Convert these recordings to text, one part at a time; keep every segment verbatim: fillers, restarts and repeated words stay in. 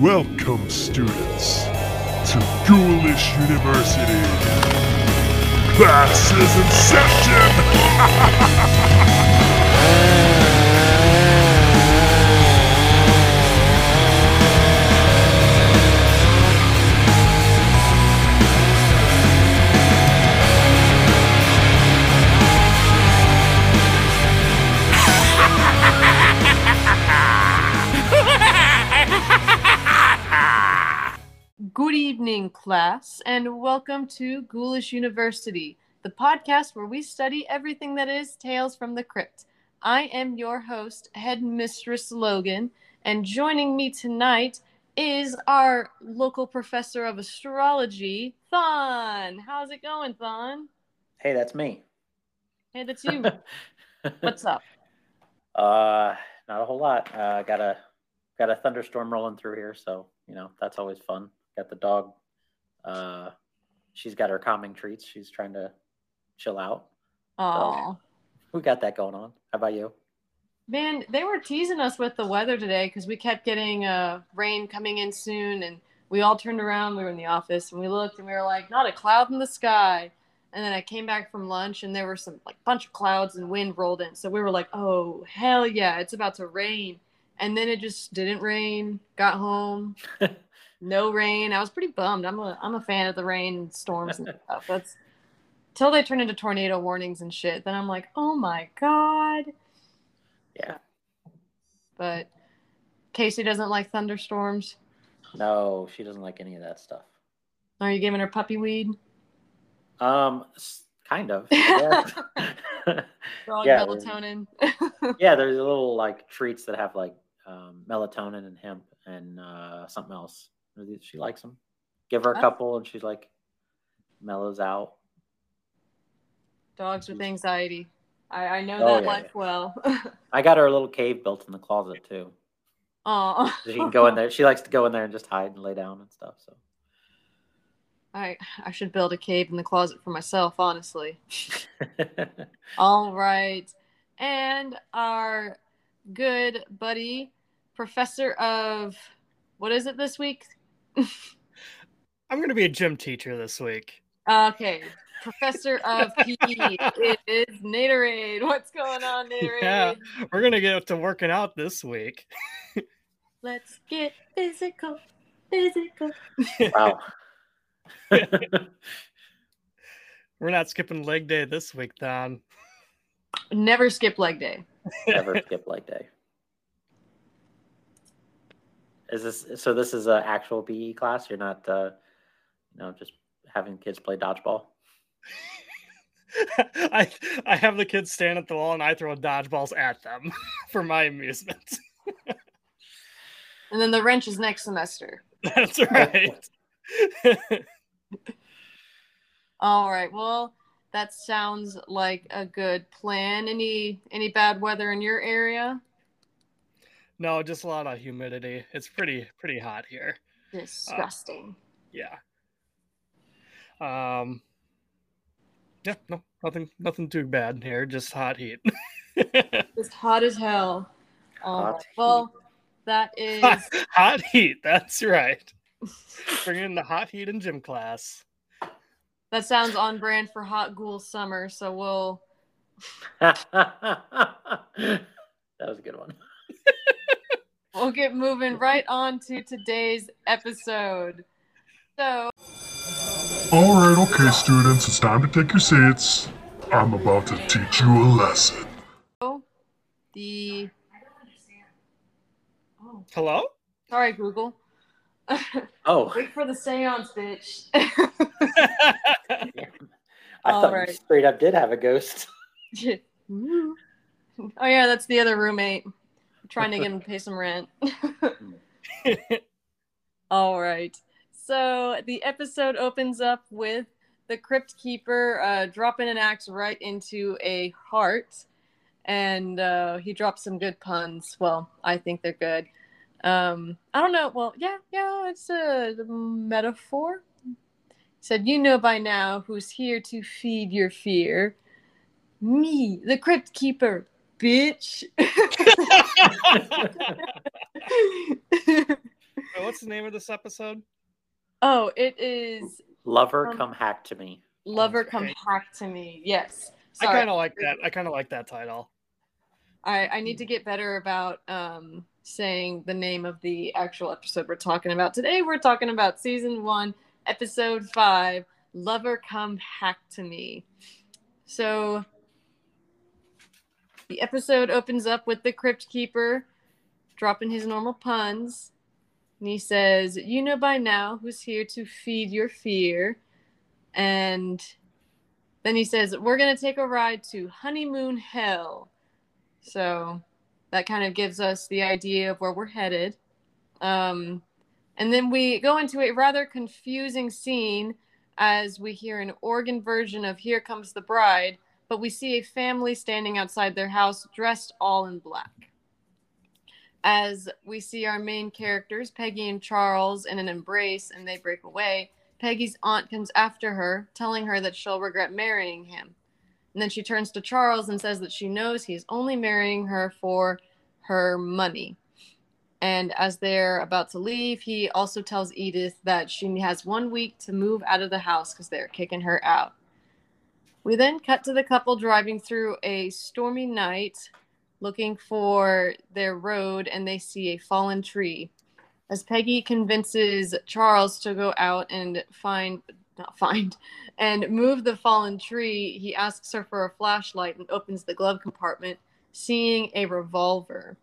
Welcome, students, to Ghoulish University. Class is in session. Good evening, class, and welcome to Ghoulish University, the podcast where we study everything that is Tales from the Crypt. I am your host, Headmistress Logan, and joining me tonight is our local professor of astrology, Thawn. How's it going, Thawn? Hey, that's me. Hey, that's you. What's up? Uh, not a whole lot. Uh, got a got a thunderstorm rolling through here, so you know that's always fun. Got the dog. Uh, she's got her calming treats. She's trying to chill out. Oh, so we got that going on. How about you? Man, they were teasing us with the weather today because we kept getting uh, rain coming in soon, and we all turned around. We were in the office, and we looked, and we were like, not a cloud in the sky. And then I came back from lunch, and there were some like bunch of clouds, and wind rolled in. So we were like, oh, hell yeah, it's about to rain. And then it just didn't rain. Got home. No rain. I was pretty bummed. I'm a I'm a fan of the rain and storms and stuff. That's till they turn into tornado warnings and shit. Then I'm like, oh my god. Yeah. But Casey doesn't like thunderstorms. No, she doesn't like any of that stuff. Are you giving her puppy weed? Um, kind of. Yeah. Wrong yeah, melatonin. There's, yeah, there's a little like treats that have like um, melatonin and hemp and uh, something else. She likes them. Give her a couple and she's like mellows out. Dogs with anxiety. I, I know oh, that yeah, life yeah. well. I got her a little cave built in the closet too. Oh. She can go in there. She likes to go in there and just hide and lay down and stuff. So I I should build a cave in the closet for myself, honestly. All right. And our good buddy, professor of what is it this week? I'm going to be a gym teacher this week. Okay. Professor of P E. It is Naderade. What's going on, Naderade? Yeah, we're going to get to working out this week. Let's get physical. Physical. Wow. We're not skipping leg day this week, Don. Never skip leg day. Never skip leg day. Is this so? This is an actual P E class. You're not, uh, you know, just having kids play dodgeball. I I have the kids stand at the wall and I throw dodgeballs at them for my amusement. And then the wrench is next semester. That's right. All right. Well, that sounds like a good plan. Any any bad weather in your area? No, just a lot of humidity. It's pretty pretty hot here. Disgusting. Uh, yeah. Um. Yeah. No, nothing. Nothing too bad here. Just hot heat. It's hot as hell. All hot right. Heat. Well, that is hot, hot heat. That's right. Bring in the hot heat in gym class. That sounds on brand for Hot Ghoul Summer. So we'll. That was a good one. We'll get moving right on to today's episode. So, all right, okay, students, it's time to take your seats. I'm about to teach you a lesson. The oh. Hello? Sorry, Google. Oh. Wait for the seance, bitch. I all thought right. You straight up did have a ghost. Oh, yeah, that's the other roommate. Trying to get him to pay some rent. All right. So the episode opens up with the Crypt Keeper uh, dropping an axe right into a heart. And uh, he drops some good puns. Well, I think they're good. Um, I don't know. Well, yeah, yeah, it's a metaphor. He said, you know by now who's here to feed your fear. Me, the Crypt Keeper. Bitch. It what's the name of this episode? Oh, it is Lover um, Come Hack to Me. Lover Come Hack to Me. Yes. Sorry. I kind of like that. I kind of like that title. I, I need to get better about um, saying the name of the actual episode we're talking about. Today we're talking about season one, episode five, Lover Come Hack to Me. So the episode opens up with the Crypt Keeper dropping his normal puns. And he says, "You know by now who's here to feed your fear." And then he says, "We're going to take a ride to honeymoon hell." So that kind of gives us the idea of where we're headed. Um, and then we go into a rather confusing scene as we hear an organ version of Here Comes the Bride, but we see a family standing outside their house dressed all in black. As we see our main characters, Peggy and Charles, in an embrace, and they break away. Peggy's aunt comes after her, telling her that she'll regret marrying him. And then she turns to Charles and says that she knows he's only marrying her for her money. And as they're about to leave, he also tells Edith that she has one week to move out of the house because they're kicking her out. We then cut to the couple driving through a stormy night, looking for their road, and they see a fallen tree. As Peggy convinces Charles to go out and find, not find, and move the fallen tree, he asks her for a flashlight and opens the glove compartment, seeing a revolver.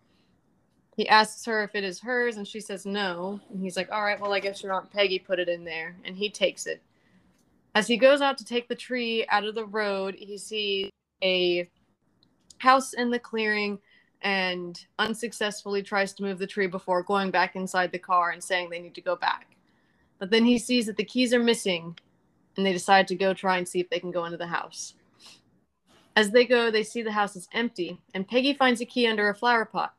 He asks her if it is hers, and she says no. And he's like, "All right, well, I guess your Aunt Peggy put it in there." And he takes it. As he goes out to take the tree out of the road, he sees a house in the clearing and unsuccessfully tries to move the tree before going back inside the car and saying they need to go back. But then he sees that the keys are missing, and they decide to go try and see if they can go into the house. As they go, they see the house is empty, and Peggy finds a key under a flower pot.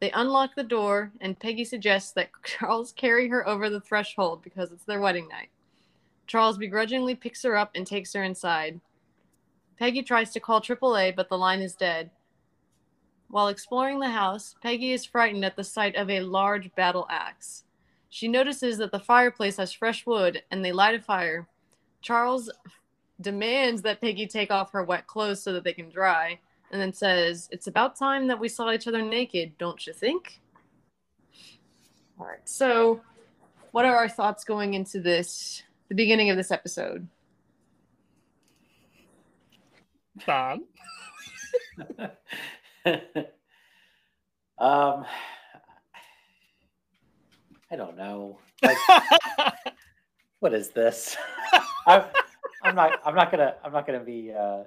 They unlock the door, and Peggy suggests that Charles carry her over the threshold because it's their wedding night. Charles begrudgingly picks her up and takes her inside. Peggy tries to call triple A, but the line is dead. While exploring the house, Peggy is frightened at the sight of a large battle axe. She notices that the fireplace has fresh wood, and they light a fire. Charles demands that Peggy take off her wet clothes so that they can dry, and then says, "It's about time that we saw each other naked, don't you think?" All right, so what are our thoughts going into this, the beginning of this episode? Bob? um, I don't know. Like, what is this? I'm, I'm not. I'm not gonna. I'm not gonna be. Uh,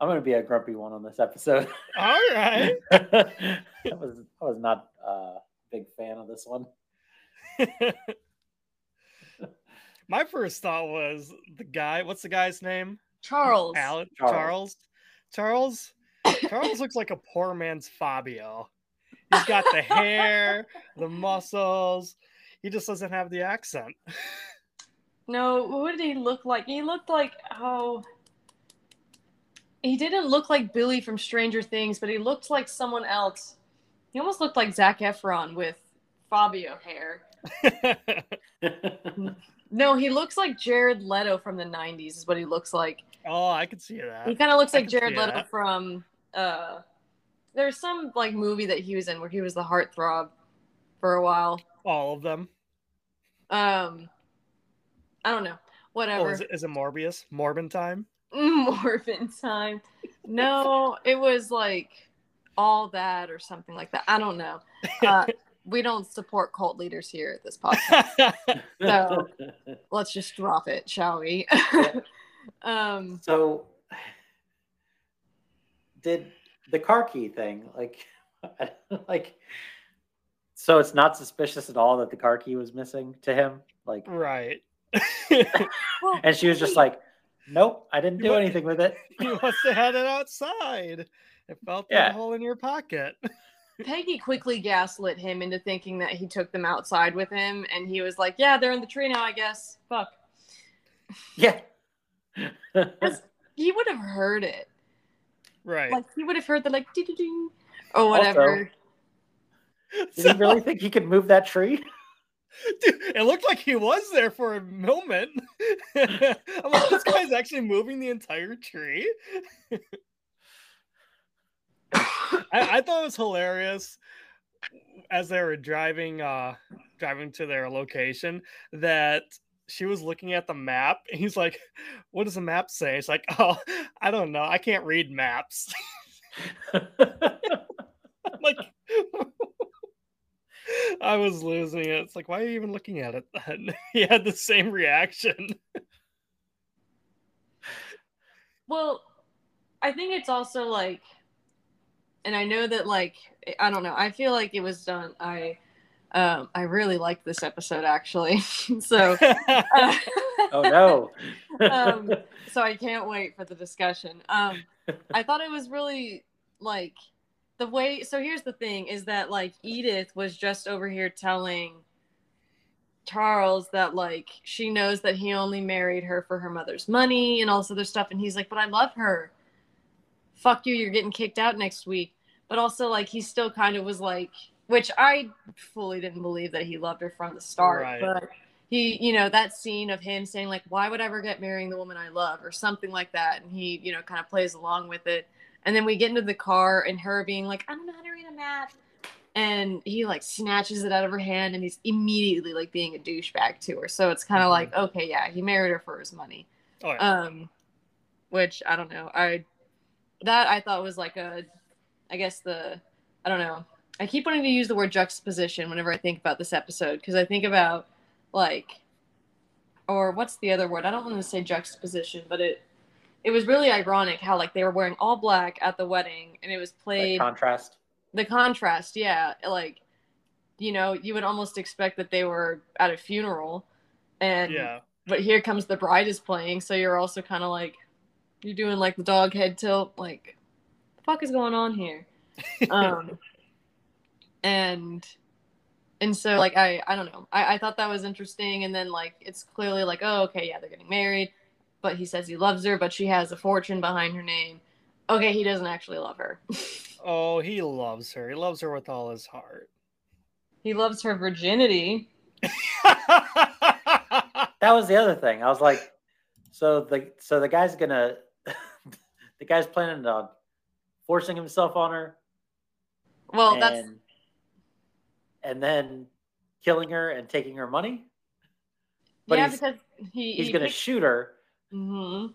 I'm gonna be a grumpy one on this episode. All right. I was. I was not a uh, big fan of this one. My first thought was the guy. What's the guy's name? Charles. Alan, Charles. Charles. Charles looks like a poor man's Fabio. He's got the hair, the muscles. He just doesn't have the accent. No, what did he look like? He looked like, oh... He didn't look like Billy from Stranger Things, but he looked like someone else. He almost looked like Zac Efron with Fabio hair. No, he looks like Jared Leto from the nineties is what he looks like. Oh, I could see that. He kind of looks like Jared Leto that. from... Uh, there's some like movie that he was in where he was the heartthrob for a while. All of them. Um, I don't know. Whatever. Oh, is, it, is it Morbius? Morbin time? Morbin time. No, it was like All That or something like that. I don't know. Uh, we don't support cult leaders here at this podcast. So let's just drop it, shall we? Yeah. Um, so did the car key thing, like, like, so it's not suspicious at all that the car key was missing to him? Like, right. And she was just like, "Nope, I didn't do you anything must, with it. You must have had it outside. It felt yeah. that hole in your pocket." Peggy quickly gaslit him into thinking that he took them outside with him, and he was like, "Yeah, they're in the tree now, I guess. Fuck." Yeah. He would have heard it. Right. Like, he would have heard the, like, ding, or whatever. Also, did so, he really think he could move that tree? Dude, it looked like he was there for a moment. I'm like, this guy's actually moving the entire tree. I, I thought it was hilarious as they were driving, uh, driving to their location, that she was looking at the map, and he's like, "What does the map say?" It's like, "Oh, I don't know. I can't read maps." I'm like, I was losing it. It's like, why are you even looking at it then? He had the same reaction. Well, I think it's also like, and I know that, like, I don't know. I feel like it was done. I um, I really liked this episode, actually. So, uh, oh no. um, so I can't wait for the discussion. Um, I thought it was really like, the way, so here's the thing, is that, like, Edith was just over here telling Charles that, like, she knows that he only married her for her mother's money and all this other stuff. And he's like, but I love her. Fuck you, you're getting kicked out next week. But also, like, he still kind of was like, which I fully didn't believe that he loved her from the start. Right. But he, you know, that scene of him saying, like, why would I regret marrying the woman I love or something like that. And he, you know, kind of plays along with it. And then we get into the car and her being like, I don't know how to read a map. And he, like, snatches it out of her hand, and he's immediately, like, being a douchebag to her. So it's kind of mm-hmm. like, okay, yeah, he married her for his money. Oh, yeah. Um, which, I don't know. I That I thought was like a, I guess the, I don't know. I keep wanting to use the word juxtaposition whenever I think about this episode. Because I think about, like, or what's the other word? I don't want to say juxtaposition, but it. It was really ironic how, like, they were wearing all black at the wedding, and it was played... Like contrast. The contrast, yeah. Like, you know, you would almost expect that they were at a funeral, and yeah. But here comes the bride is playing, so you're also kind of like, you're doing, like, the dog head tilt, like, the fuck is going on here? um, and... And so, like, I, I don't know. I, I thought that was interesting, and then, like, it's clearly like, oh, okay, yeah, they're getting married. But he says he loves her, but she has a fortune behind her name. Okay, he doesn't actually love her. Oh, he loves her. He loves her with all his heart. He loves her virginity. That was the other thing. I was like, so the so the guy's gonna the guy's planning on forcing himself on her. Well, and, that's and then killing her and taking her money. But yeah, because he he's he gonna picked- shoot her. Mm-hmm.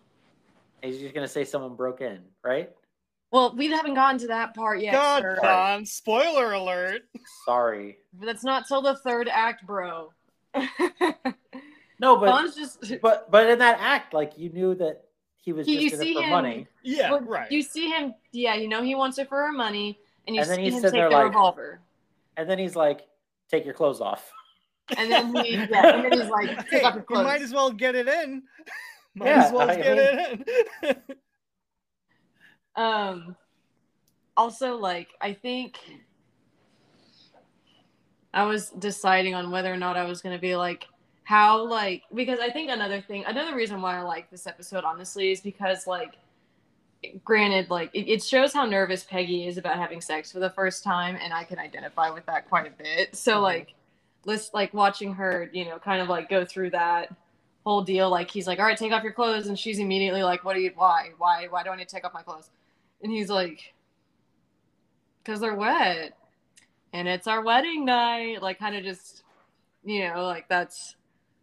He's just gonna say someone broke in, right? Well, we haven't gotten to that part yet. God, Tom, spoiler alert. Sorry. That's not till the third act, bro. No, but Tom's just but but in that act, like, you knew that he was he, just in it for him, money. Yeah, well, right. You see him, yeah, you know he wants it for her money, and you and see him take the like, revolver. And then he's like, take your clothes off. And then he yeah, and then he's like, take hey, off your clothes. You might as well get it in. Might yeah, as well get it in. um, also, like, I think I was deciding on whether or not I was going to be like, how, like, because I think another thing, another reason why I like this episode, honestly, is because, like, granted, like, it, it shows how nervous Peggy is about having sex for the first time, and I can identify with that quite a bit. So, mm-hmm. like, let's, like, watching her, you know, kind of, like, go through that whole deal, like, he's like, all right, take off your clothes, and she's immediately like, what do you why why why do I need to take off my clothes? And he's like, because they're wet and it's our wedding night, like, kind of just, you know, like, that's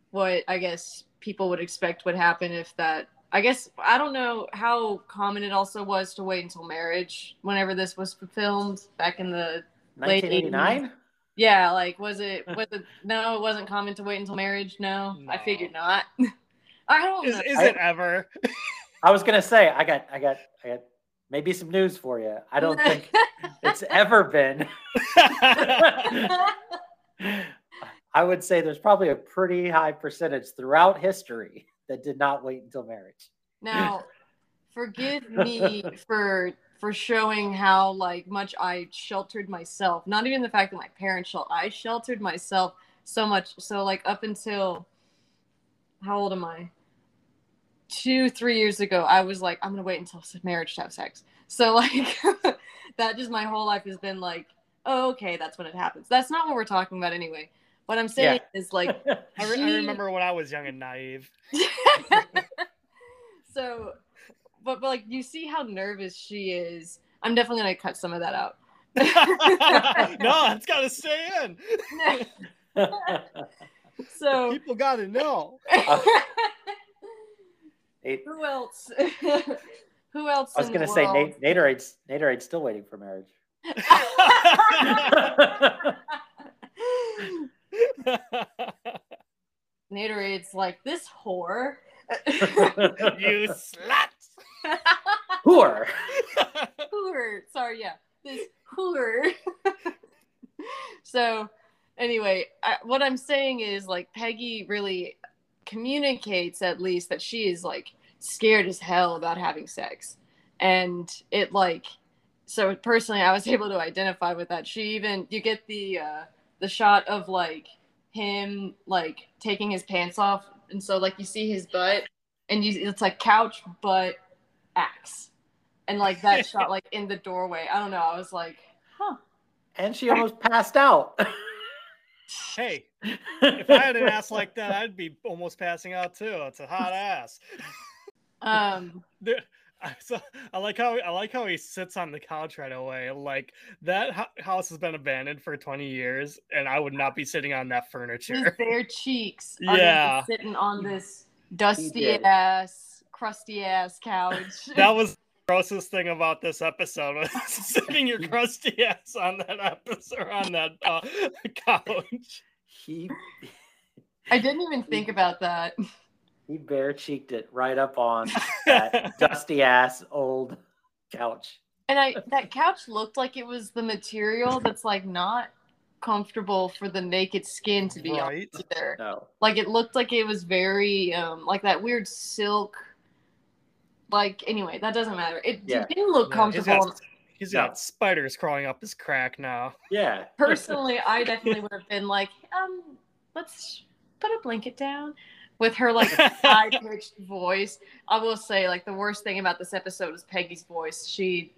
what I guess people would expect would happen if that, I guess, I don't know how common it also was to wait until marriage whenever this was filmed back in the late eighty-nine. Yeah, like, was it, was it, no, it wasn't common to wait until marriage, no? no. I figured not. I don't is, know. Is I, it ever? I was going to say, I got, I got, I got maybe some news for you. I don't think it's ever been. I would say there's probably a pretty high percentage throughout history that did not wait until marriage. Now, forgive me for... for showing how, like, much I sheltered myself. Not even the fact that my parents sheltered. I sheltered myself so much. So, like, up until, how old am I? Two, three years ago, I was like, I'm going to wait until marriage to have sex. So, like, that just my whole life has been like, oh, okay, that's when it happens. That's not what we're talking about anyway. What I'm saying yeah. is like I, re I remember when I was young and naive. So but, but like you see how nervous she is. I'm definitely gonna cut some of that out. No, it's gotta stay in. So people gotta know. Uh, it, who else? Who else? I was gonna say Naderade's Naderade's still waiting for marriage. Naderade's like, this whore. You slut. Whore. Whore. Sorry, yeah. This whore. So anyway, I, what I'm saying is like Peggy really communicates at least that she is like scared as hell about having sex. And it like, so personally I was able to identify with that. She even, you get the, uh, the shot of like him like taking his pants off. And so like you see his butt and you, it's like couch, butt, axe. And like that shot like in the doorway. I don't know. I was like, huh. And she almost passed out. Hey, if I had an ass like that, I'd be almost passing out too. It's a hot ass. Um, there, I, so, I like how I like how he sits on the couch right away. Like that ho house has been abandoned for twenty years, and I would not be sitting on that furniture. His bare cheeks, yeah, sitting on this dusty ass, crusty ass couch. That was the grossest thing about this episode, was sitting your crusty ass on that episode on that uh, couch. He, I didn't even think he, about that. He bare cheeked it right up on that dusty ass old couch. And I that couch looked like it was the material that's like not comfortable for the naked skin to be right on either. No. Like it looked like it was very um like that weird silk. Like, anyway, that doesn't matter. It, yeah. it didn't look comfortable. Yeah, he's got, he's got no. spiders crawling up his crack now. Yeah. Personally, I definitely would have been like, um, let's put a blanket down. With her, like, high-pitched voice. I will say, like, the worst thing about this episode was Peggy's voice. She,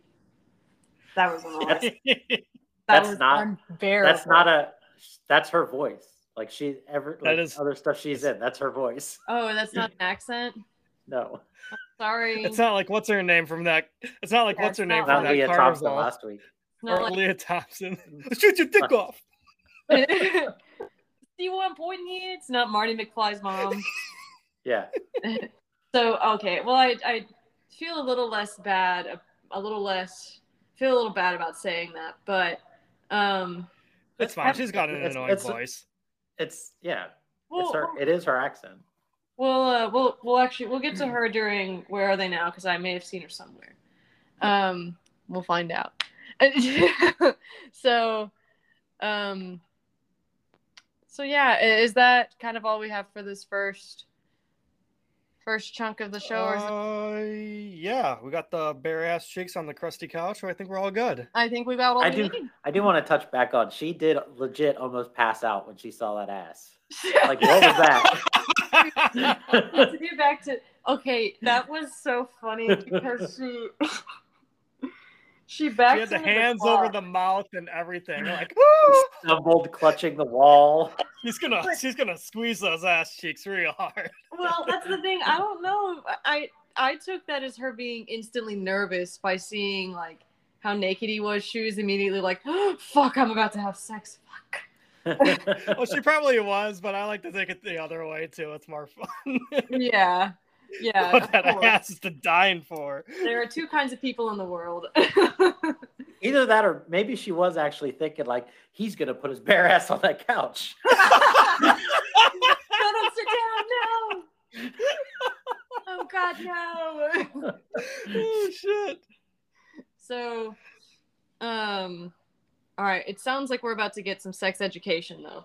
that was the worst. That that's was not, unbearable. That's not a, that's her voice. Like, she, every, like, that is, other stuff she's in, that's her voice. Oh, that's not an accent? No. I'm sorry. It's not like what's her name from that. It's not like yeah, what's her name from that. Leah Thompson last week. Or like, Leah Thompson. Shoot your dick off. See what I'm pointing here? It's not Marty McFly's mom. Yeah. So okay, well I I feel a little less bad, a, a little less feel a little bad about saying that, but um. It's fine. She's got an it's, annoying it's, voice. It's yeah. Well, it's her. Well, it is her accent. Well, uh, we'll, we'll actually, we'll get to her during Where Are They Now? Because I may have seen her somewhere. Um, we'll find out. so, um, so yeah, is that kind of all we have for this first, first chunk of the show? Or uh, yeah, we got the bare ass cheeks on the crusty couch, so I think we're all good. I think we got all I we do, need. I do want to touch back on, she did legit almost pass out when she saw that ass. Like, what was that? To get back to okay, that was so funny because she she backed she had the hands the over the mouth and everything. You're like, woo! Stumbled, clutching the wall. She's gonna but, she's gonna squeeze those ass cheeks real hard. Well, that's the thing. I don't know. I I took that as her being instantly nervous by seeing like how naked he was. She was immediately like, oh, "Fuck, I'm about to have sex." Fuck. Well, she probably was, but I like to take it the other way too. It's more fun. Yeah, yeah. What that ass is the dying for. There are two kinds of people in the world. Either that, or maybe she was actually thinking like, he's gonna put his bare ass on that couch. Don't sit down, no. Oh God, no. Oh shit. So, um. All right, it sounds like we're about to get some sex education, though.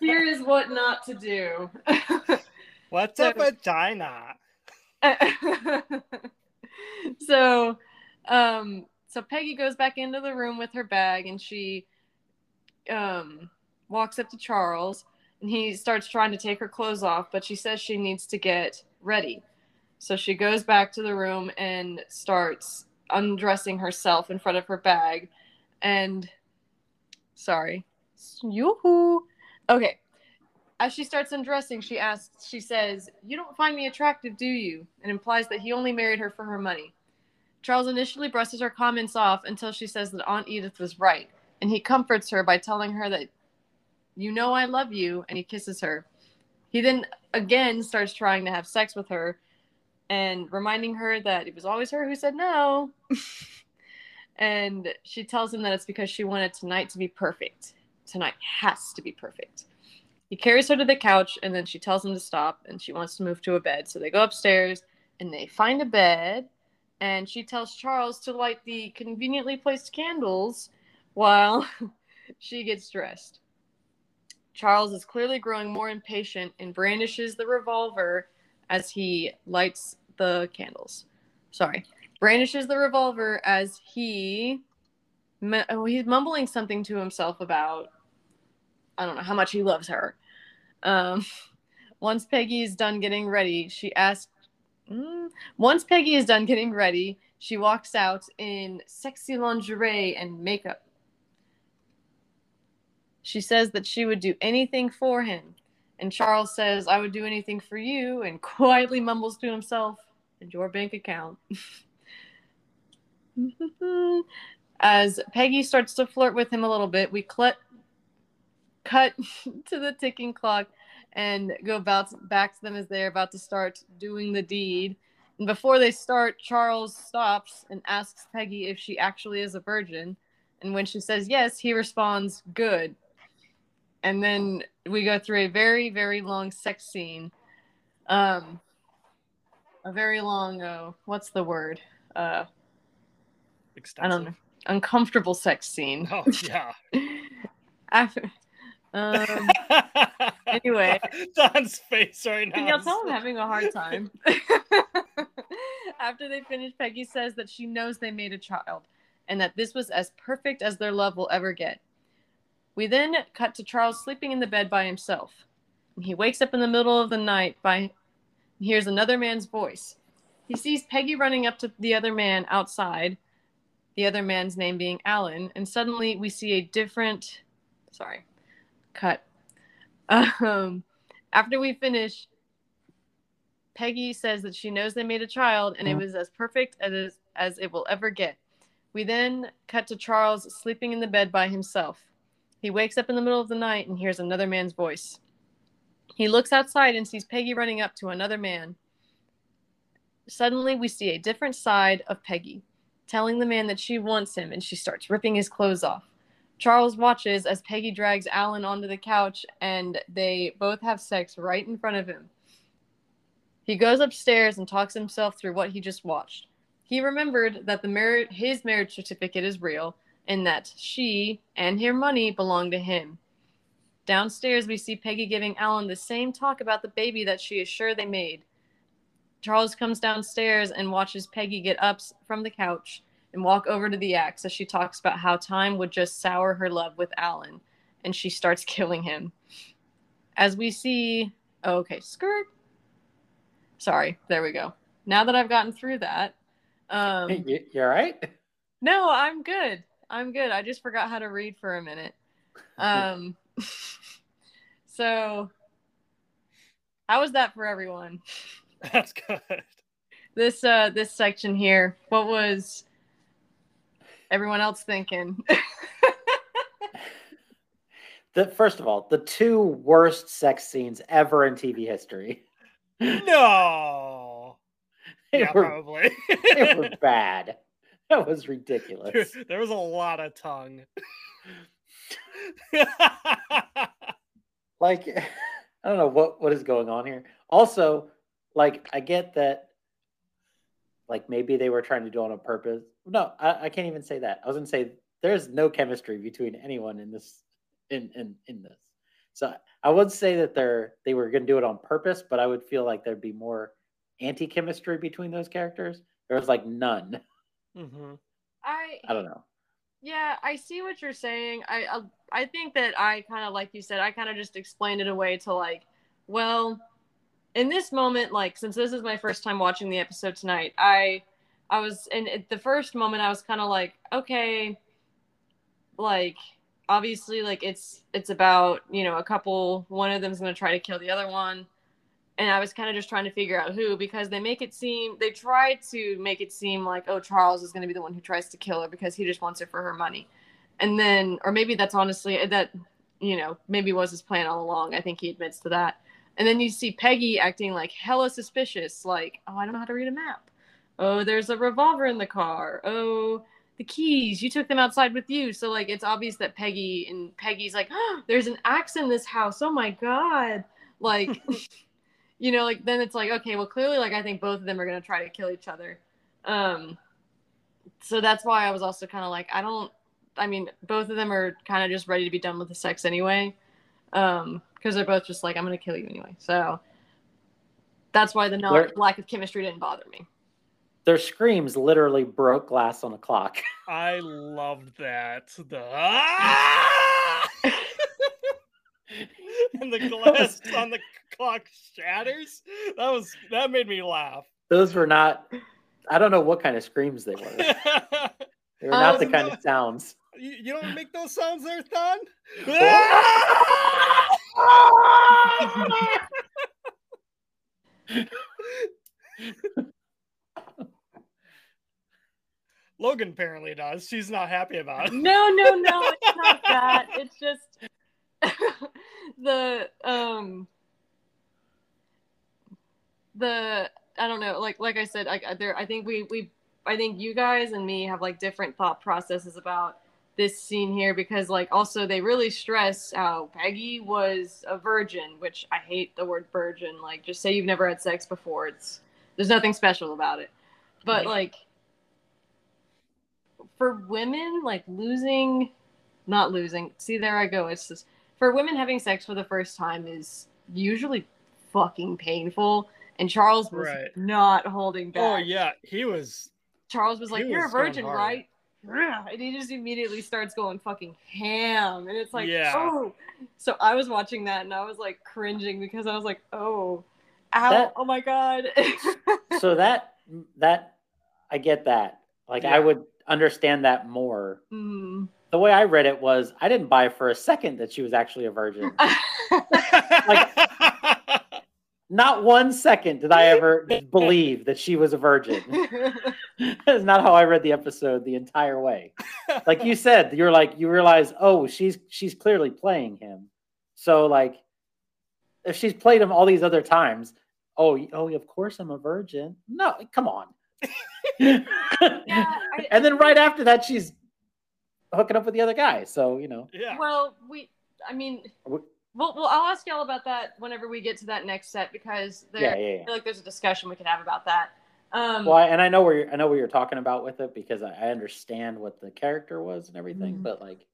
Here is what not to do. What's so, a vagina? so, um, so Peggy goes back into the room with her bag, and she um, walks up to Charles, and he starts trying to take her clothes off, but she says she needs to get ready. So she goes back to the room and starts undressing herself in front of her bag. And sorry, yoo-hoo. Okay. As she starts undressing, she asks, she says, "You don't find me attractive, do you?" and implies that he only married her for her money. Charles initially brushes her comments off until she says that Aunt Edith was right, and he comforts her by telling her that, "You know I love you," and he kisses her. He then again starts trying to have sex with her and reminding her that it was always her who said no. And she tells him that it's because she wanted tonight to be perfect. Tonight has to be perfect. He carries her to the couch, and then she tells him to stop, and she wants to move to a bed. So they go upstairs, and they find a bed, and she tells Charles to light the conveniently placed candles while she gets dressed. Charles is clearly growing more impatient and brandishes the revolver as he lights the candles. Sorry. Brandishes the revolver as he... Oh, he's mumbling something to himself about, I don't know, how much he loves her. Um, once Peggy is done getting ready, she asks, mm, once Peggy is done getting ready, she walks out in sexy lingerie and makeup. She says that she would do anything for him. And Charles says, "I would do anything for you," and quietly mumbles to himself, "and your bank account." As Peggy starts to flirt with him a little bit, we clip cut to the ticking clock and go bounce back to them as they're about to start doing the deed. And before they start, Charles stops and asks Peggy if she actually is a virgin. And when she says yes, he responds, "Good." And then we go through a very, very long sex scene. Um, a very long, oh, what's the word? Uh, Extensive. I don't know. Uncomfortable sex scene. Oh, yeah. After... Um, anyway, Don's face right now. Can y'all tell I'm having a hard time? After they finish, Peggy says that she knows they made a child and that this was as perfect as their love will ever get. We then cut to Charles sleeping in the bed by himself. He wakes up in the middle of the night by and hears another man's voice. He sees Peggy running up to the other man outside, the other man's name being Alan, and suddenly we see a different sorry. Cut. Um, after we finish, Peggy says that she knows they made a child and it was as perfect as, as it will ever get. We then cut to Charles sleeping in the bed by himself. He wakes up in the middle of the night and hears another man's voice. He looks outside and sees Peggy running up to another man. Suddenly, we see a different side of Peggy, telling the man that she wants him, and she starts ripping his clothes off. Charles watches as Peggy drags Alan onto the couch, and they both have sex right in front of him. He goes upstairs and talks himself through what he just watched. He remembered that the mar- his marriage certificate is real, and that she and her money belong to him. Downstairs, we see Peggy giving Alan the same talk about the baby that she is sure they made. Charles comes downstairs and watches Peggy get up from the couch and walk over to the axe as she talks about how time would just sour her love with Alan, and she starts killing him. As we see... Oh, okay, skirt. Sorry, there we go. Now that I've gotten through that... Um, hey, you, you all right? No, I'm good. I'm good. I just forgot how to read for a minute. Um, so, how was that for everyone? That's good. This, uh, this section here, what was... everyone else thinking? The, first of all, the two worst sex scenes ever in T V history. No. They yeah, were, probably. They were bad. That was ridiculous. Dude, there was a lot of tongue. Like, I don't know what, what is going on here. Also, like, I get that, like, maybe they were trying to do it on purpose. No, I, I can't even say that. I was going to say there's no chemistry between anyone in this. In in, in this, so I would say that they're they were going to do it on purpose, but I would feel like there'd be more anti-chemistry between those characters. There was like none. Mm-hmm. I I don't know. Yeah, I see what you're saying. I I, I think that I kind of, like you said, I kind of just explained it away to like, well, in this moment, like since this is my first time watching the episode tonight, I. I was, and at the first moment, I was kind of like, okay, like, obviously, like, it's it's about, you know, a couple, one of them's going to try to kill the other one. And I was kind of just trying to figure out who, because they make it seem, they try to make it seem like, oh, Charles is going to be the one who tries to kill her because he just wants it for her money. And then, or maybe that's honestly, that, you know, maybe was his plan all along. I think he admits to that. And then you see Peggy acting like hella suspicious, like, oh, I don't know how to read a map. Oh, there's a revolver in the car. Oh, the keys, you took them outside with you. So, like, it's obvious that Peggy, and Peggy's like, oh, there's an axe in this house. Oh, my God. Like... You know, like, then it's like, okay, well, clearly, like, I think both of them are going to try to kill each other. Um, so that's why I was also kind of like, I don't, I mean, both of them are kind of just ready to be done with the sex anyway. Um, because they're both just like, I'm going to kill you anyway. So that's why the non- Where- lack of chemistry didn't bother me. Their screams literally broke glass on a clock. I loved that. The ah! And the glass on the clock shatters. That was that made me laugh. Those were not. I don't know what kind of screams they were. They were um, not the kind no, of sounds. You, you don't make those sounds there, Thawn? Logan apparently does. She's not happy about it. No, no, no. It's not that. It's just. the um the I don't know like like I said I there I think we we I think you guys and me have like different thought processes about this scene here, because like also they really stress how Peggy was a virgin, which I hate the word virgin. Like, just say you've never had sex before. It's there's nothing special about it. But like, for women, like losing not losing see there I go it's just for women, having sex for the first time is usually fucking painful, and Charles was right. not holding back. Oh yeah, he was. Charles was like, "You're was a virgin, right?" And he just immediately starts going fucking ham, and it's like, yeah. "Oh!" So I was watching that, and I was like cringing because I was like, "Oh, ow, that, oh my god." So that that I get that. Like, yeah. I would understand that more. Mm. The way I read it was, I didn't buy for a second that she was actually a virgin. Like, not one second did I ever believe that she was a virgin. That's not how I read the episode the entire way. Like you said, you're like, you realize, oh, she's she's clearly playing him. So like, if she's played him all these other times, oh, oh, of course I'm a virgin. No, come on. Yeah, I, and then right after that, she's hooking up with the other guy, so you know. Yeah. Well, we, I mean, well, well, I'll ask y'all about that whenever we get to that next set, because there, yeah, yeah, yeah. I feel like there's a discussion we can have about that. Um, well, I, and I know where you're, I know what you're talking about with it, because I, I understand what the character was and everything, mm-hmm. but like,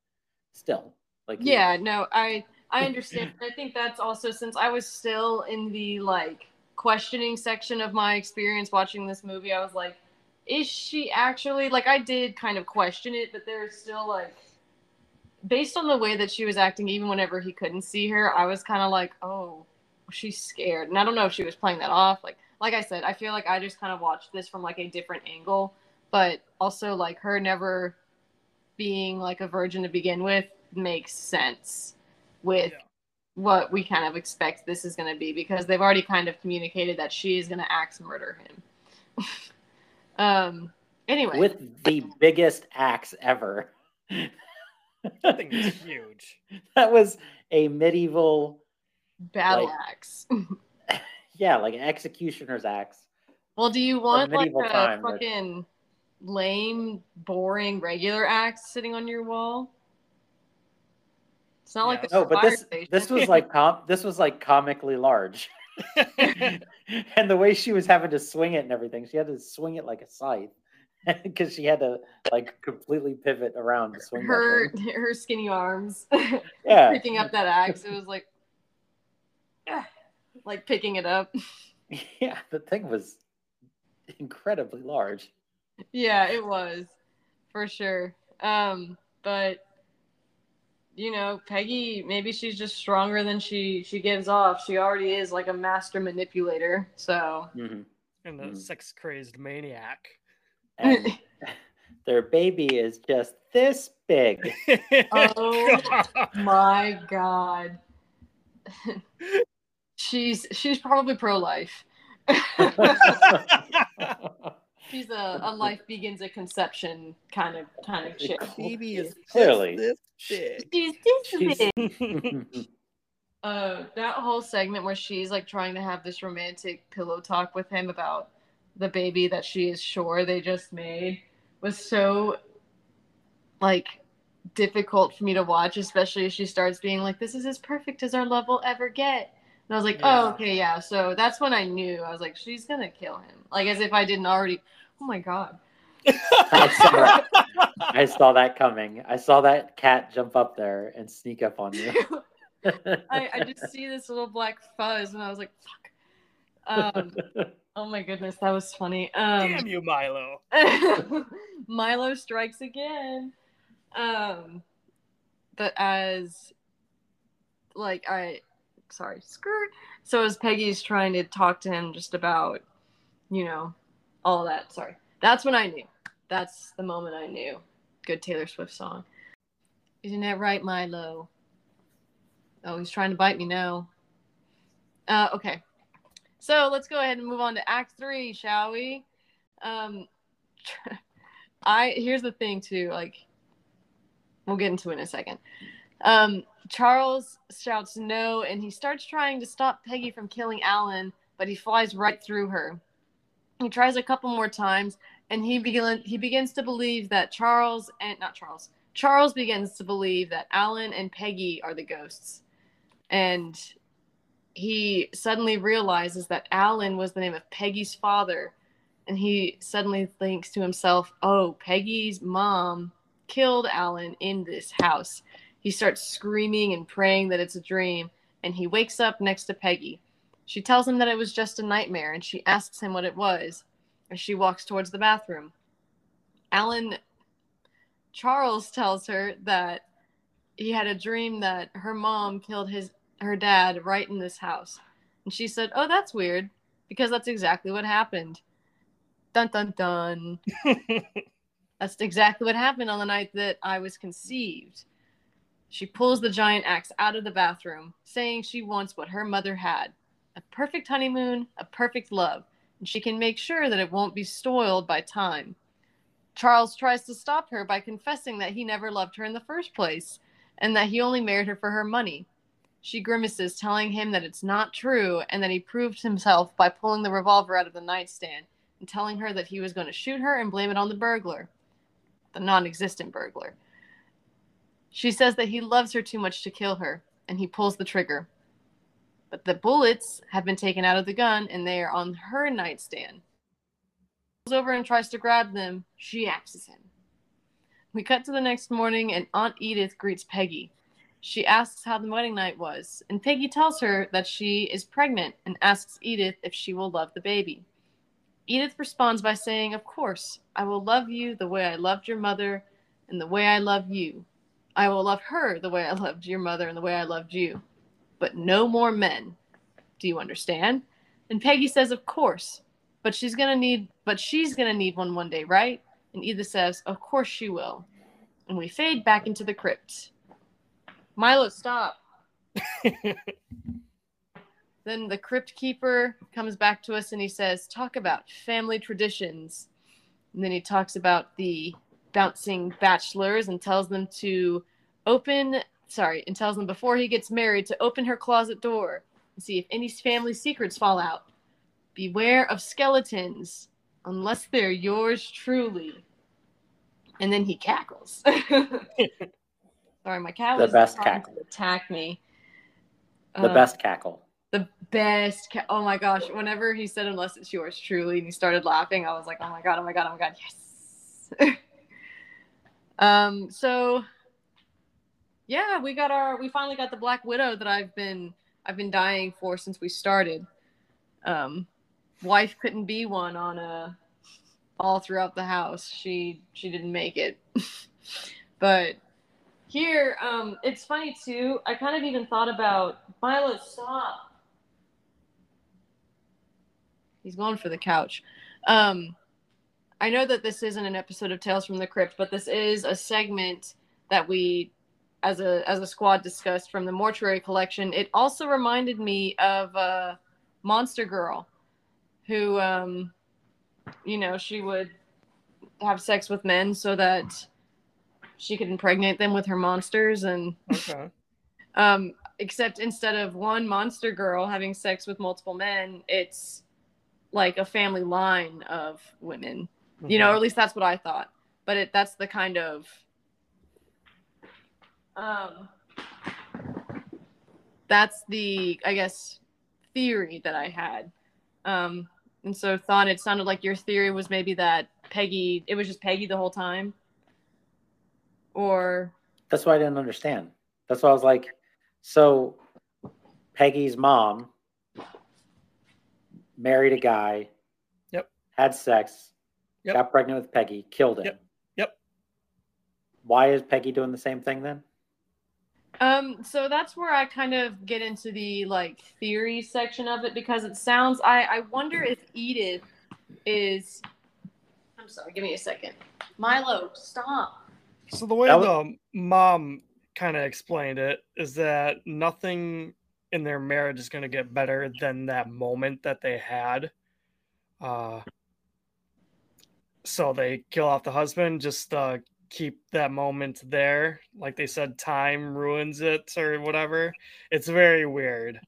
still, like. Yeah, you know. no, I I understand. I think that's also, since I was still in the like questioning section of my experience watching this movie, I was like, is she actually, like, I did kind of question it, but there's still, like, based on the way that she was acting, even whenever he couldn't see her, I was kind of like, oh, she's scared. And I don't know if she was playing that off. Like, like I said, I feel like I just kind of watched this from, like, a different angle, but also, like, her never being, like, a virgin to begin with makes sense with yeah. what we kind of expect this is going to be, because they've already kind of communicated that she is going to axe murder him. Um, anyway. With the biggest axe ever. That thing is huge. That was a medieval battle like, axe. Yeah, like an executioner's axe. Well, do you want like a time, fucking but... lame, boring, regular axe sitting on your wall? It's not yeah. like the no, but this station. this was like com- this was like comically large. And the way she was having to swing it and everything, she had to swing it like a scythe because she had to like completely pivot around to swing her her skinny arms. Yeah, picking up that axe, it was like, yeah, like picking it up. Yeah, the thing was incredibly large. Yeah, it was for sure. Um, but. You know, Peggy, maybe she's just stronger than she, she gives off. She already is like a master manipulator, so. Mm-hmm. And the mm-hmm. sex-crazed maniac. And their baby is just this big. Oh my God. she's she's probably pro-life. She's a, a life begins at conception kind of kind of chick. Phoebe is clearly this big. She's this big. Uh, that whole segment where she's like trying to have this romantic pillow talk with him about the baby that she is sure they just made was so like difficult for me to watch, especially as she starts being like, this is as perfect as our love will ever get. And I was like, yeah. oh, okay, yeah. So that's when I knew. I was like, she's going to kill him. Like, as if I didn't already. Oh, my God. I, saw I saw that coming. I saw that cat jump up there and sneak up on you. I, I just see this little black fuzz, and I was like, fuck. Um, oh, my goodness. That was funny. Um, Damn you, Milo. Milo strikes again. Um, but as, like, I... Sorry, skirt. So as Peggy's trying to talk to him just about, you know, all that. Sorry. That's when I knew. That's the moment I knew. Good Taylor Swift song. Isn't that right, Milo? Oh, he's trying to bite me now. Uh, okay. So let's go ahead and move on to Act Three, shall we? Um, I here's the thing too. Like, we'll get into it in a second. Um, Charles shouts no, and he starts trying to stop Peggy from killing Alan, but he flies right through her. He tries a couple more times, and he begin he begins to believe that Charles and not Charles Charles begins to believe that Alan and Peggy are the ghosts, and he suddenly realizes that Alan was the name of Peggy's father, and he suddenly thinks to himself, "Oh, Peggy's mom killed Alan in this house." He starts screaming and praying that it's a dream, and he wakes up next to Peggy. She tells him that it was just a nightmare, and she asks him what it was, and she walks towards the bathroom. Alan Charles tells her that he had a dream that her mom killed his her dad right in this house. And she said, "Oh, that's weird, because that's exactly what happened." Dun, dun, dun. That's exactly what happened on the night that I was conceived. She pulls the giant axe out of the bathroom, saying she wants what her mother had, a perfect honeymoon, a perfect love, and she can make sure that it won't be soiled by time. Charles tries to stop her by confessing that he never loved her in the first place, and that he only married her for her money. She grimaces, telling him that it's not true, and that he proved himself by pulling the revolver out of the nightstand, and telling her that he was going to shoot her and blame it on the burglar, the non-existent burglar. She says that he loves her too much to kill her, and he pulls the trigger. But the bullets have been taken out of the gun, and they are on her nightstand. He goes over and tries to grab them. She axes him. We cut to the next morning, and Aunt Edith greets Peggy. She asks how the wedding night was, and Peggy tells her that she is pregnant and asks Edith if she will love the baby. Edith responds by saying, "Of course, I will love you the way I loved your mother and the way I love you. I will love her the way I loved your mother and the way I loved you, but no more men. Do you understand?" And Peggy says, "Of course, but she's going to need, but she's going to need one one day, right?" And Edith says, "Of course she will." And we fade back into the crypt. Milo, stop. Then the crypt keeper comes back to us and he says, "Talk about family traditions." And then he talks about the bouncing bachelors and tells them to open sorry and tells them before he gets married to open her closet door and see if any family secrets fall out. Beware of skeletons unless they're yours truly. And then he cackles. Sorry, my cat the was best cackle. To attack me. The um, best cackle. The best ca- oh my gosh, whenever he said "unless it's yours truly" and he started laughing, I was like, oh my god, oh my god, oh my god, yes. Um, so yeah, we got our, we finally got the Black Widow that I've been, I've been dying for since we started. Um, wife couldn't be one on a, all throughout the house. She, she didn't make it, but here, um, it's funny too. I kind of even thought about Milo, stop. He's going for the couch. Um, I know that this isn't an episode of Tales from the Crypt, but this is a segment that we as a as a squad discussed from the Mortuary Collection. It also reminded me of uh, Monster Girl, who, um, you know, she would have sex with men so that she could impregnate them with her monsters. And okay. um, except instead of one monster girl having sex with multiple men, it's like a family line of women. Okay. You know, or at least that's what I thought. But it, that's the kind of... Um, that's the, I guess, theory that I had. Um, and so, Thawn, it sounded like your theory was maybe that Peggy, it was just Peggy the whole time. Or... That's what I didn't understand. That's why I was like, so Peggy's mom married a guy, yep, had sex, yep, got pregnant with Peggy, killed him. Yep. Yep. Why is Peggy doing the same thing then? Um, so that's where I kind of get into the like theory section of it, because it sounds, I, I wonder if Edith is, I'm sorry, give me a second. Milo, stop. So the way was... the mom kind of explained it is that nothing in their marriage is going to get better than that moment that they had. Uh, so they kill off the husband, just uh, keep that moment there. Like they said, time ruins it or whatever. It's very weird.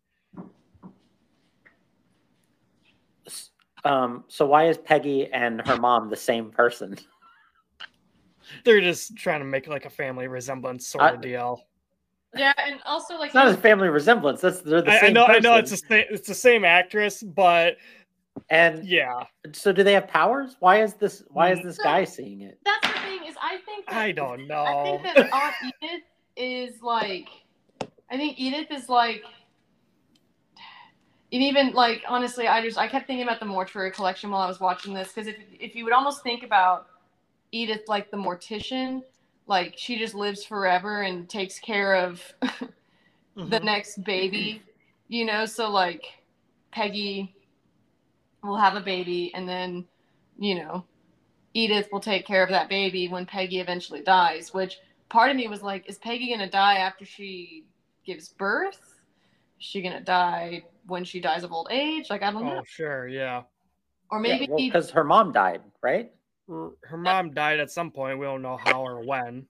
Um, so why is Peggy and her mom the same person? They're just trying to make like a family resemblance sort I, of deal. Yeah, and also like it's not a family resemblance. That's they're the I, same. I know, person. I know. It's the same. It's the same actress, but and yeah. So do they have powers? Why is this? Why is this so, guy seeing it? That's the thing is, I think that, I don't know. I think that Aunt Edith is like. I think Edith is like. And even like honestly, I just I kept thinking about the Mortuary Collection while I was watching this, because if if you would almost think about Edith like the mortician, like she just lives forever and takes care of the mm-hmm. next baby, you know, so like Peggy will have a baby and then, you know, Edith will take care of that baby when Peggy eventually dies, which part of me was like, is Peggy gonna die after she gives birth? Is she gonna die when she dies of old age? Like, I don't oh, know. Oh, sure, yeah. Or maybe... Yeah, well, because her mom died, right? Her mom died at some point. We don't know how or when.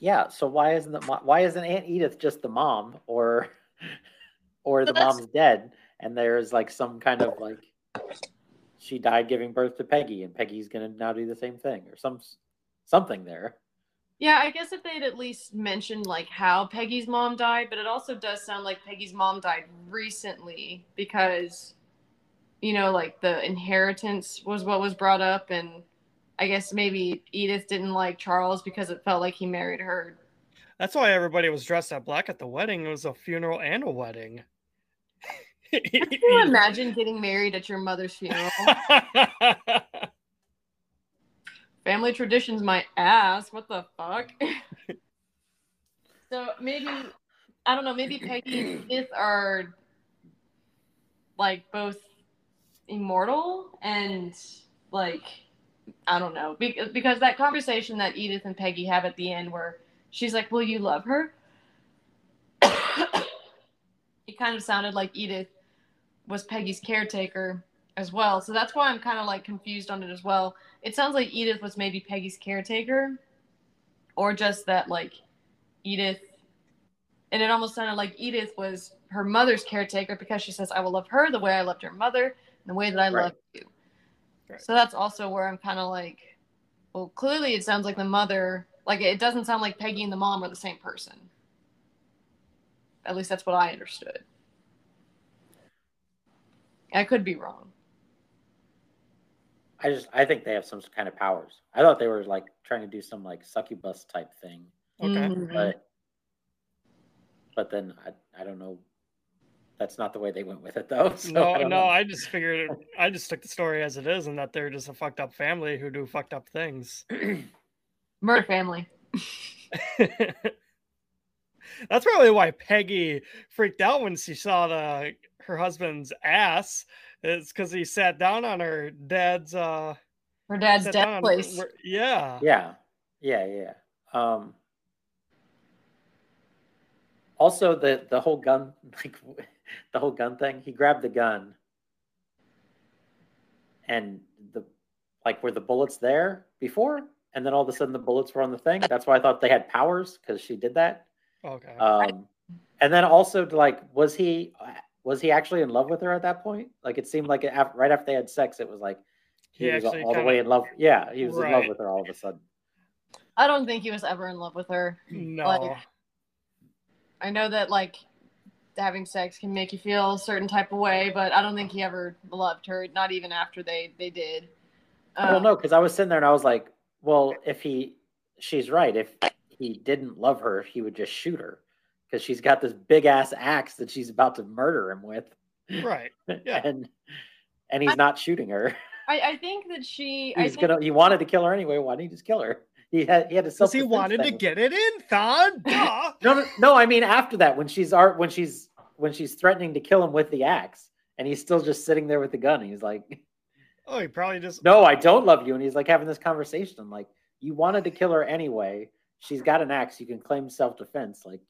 Yeah. So why isn't the, why isn't Aunt Edith just the mom, or or the mom's dead and there's like some kind of like she died giving birth to Peggy and Peggy's gonna now do the same thing or some something there. Yeah, I guess if they'd at least mentioned like how Peggy's mom died, but it also does sound like Peggy's mom died recently because. You know, like the inheritance was what was brought up, and I guess maybe Edith didn't like Charles because it felt like he married her. That's why everybody was dressed up black at the wedding. It was a funeral and a wedding. Can you imagine getting married at your mother's funeral? Family traditions, my ass. What the fuck? So maybe, I don't know, maybe Peggy and Edith are like both immortal and like I don't know, because that conversation that Edith and Peggy have at the end where she's like, will you love her? It kind of sounded like Edith was Peggy's caretaker as well, so that's why I'm kind of like confused on it as well. It sounds like Edith was maybe Peggy's caretaker, or just that like Edith, and it almost sounded like Edith was her mother's caretaker because she says, I will love her the way I loved her mother, the way that I right. love you. Right. So that's also where I'm kind of like, well, clearly it sounds like the mother, like it doesn't sound like Peggy and the mom are the same person. At least that's what I understood. I could be wrong. I just, I think they have some kind of powers. I thought they were like trying to do some like succubus type thing. Okay. Mm-hmm. But, but then I, I don't know. That's not the way they went with it, though. So no, I no, know. I just figured, I just took the story as it is, and that they're just a fucked up family who do fucked up things. Murder family. That's probably why Peggy freaked out when she saw the her husband's ass. It's because he sat down on her dad's. Uh, her dad's death place. Her, yeah. Yeah. Yeah, yeah. Um, also, the the whole gun, like the whole gun thing. He grabbed the gun, and the like were the bullets there before, and then all of a sudden the bullets were on the thing. That's why I thought they had powers, because she did that. Okay. Um, and then also, like, was he was he actually in love with her at that point? Like, it seemed like it, right after they had sex, it was like he, he was all the way in love. Yeah, he was right. in love with her all of a sudden. I don't think he was ever in love with her. No. Like, I know that, like, having sex can make you feel a certain type of way, but I don't think he ever loved her, not even after they, they did. Um, well, no, because I was sitting there and I was like, well, if he, she's right. If he didn't love her, he would just shoot her, because she's got this big-ass axe that she's about to murder him with. Right, yeah. and, and he's I, not shooting her. I, I think that she... He's I think gonna, he wanted to kill her anyway. Why didn't he just kill her? He had he had a self-defense. He wanted thing. to get it in, Thawn. no, no, no. I mean, after that, when she's art, when she's when she's threatening to kill him with the axe, and he's still just sitting there with the gun. And he's like, "Oh, he probably just no, I don't love you." And he's like having this conversation. I'm like, "You wanted to kill her anyway. She's got an axe. You can claim self-defense. Like,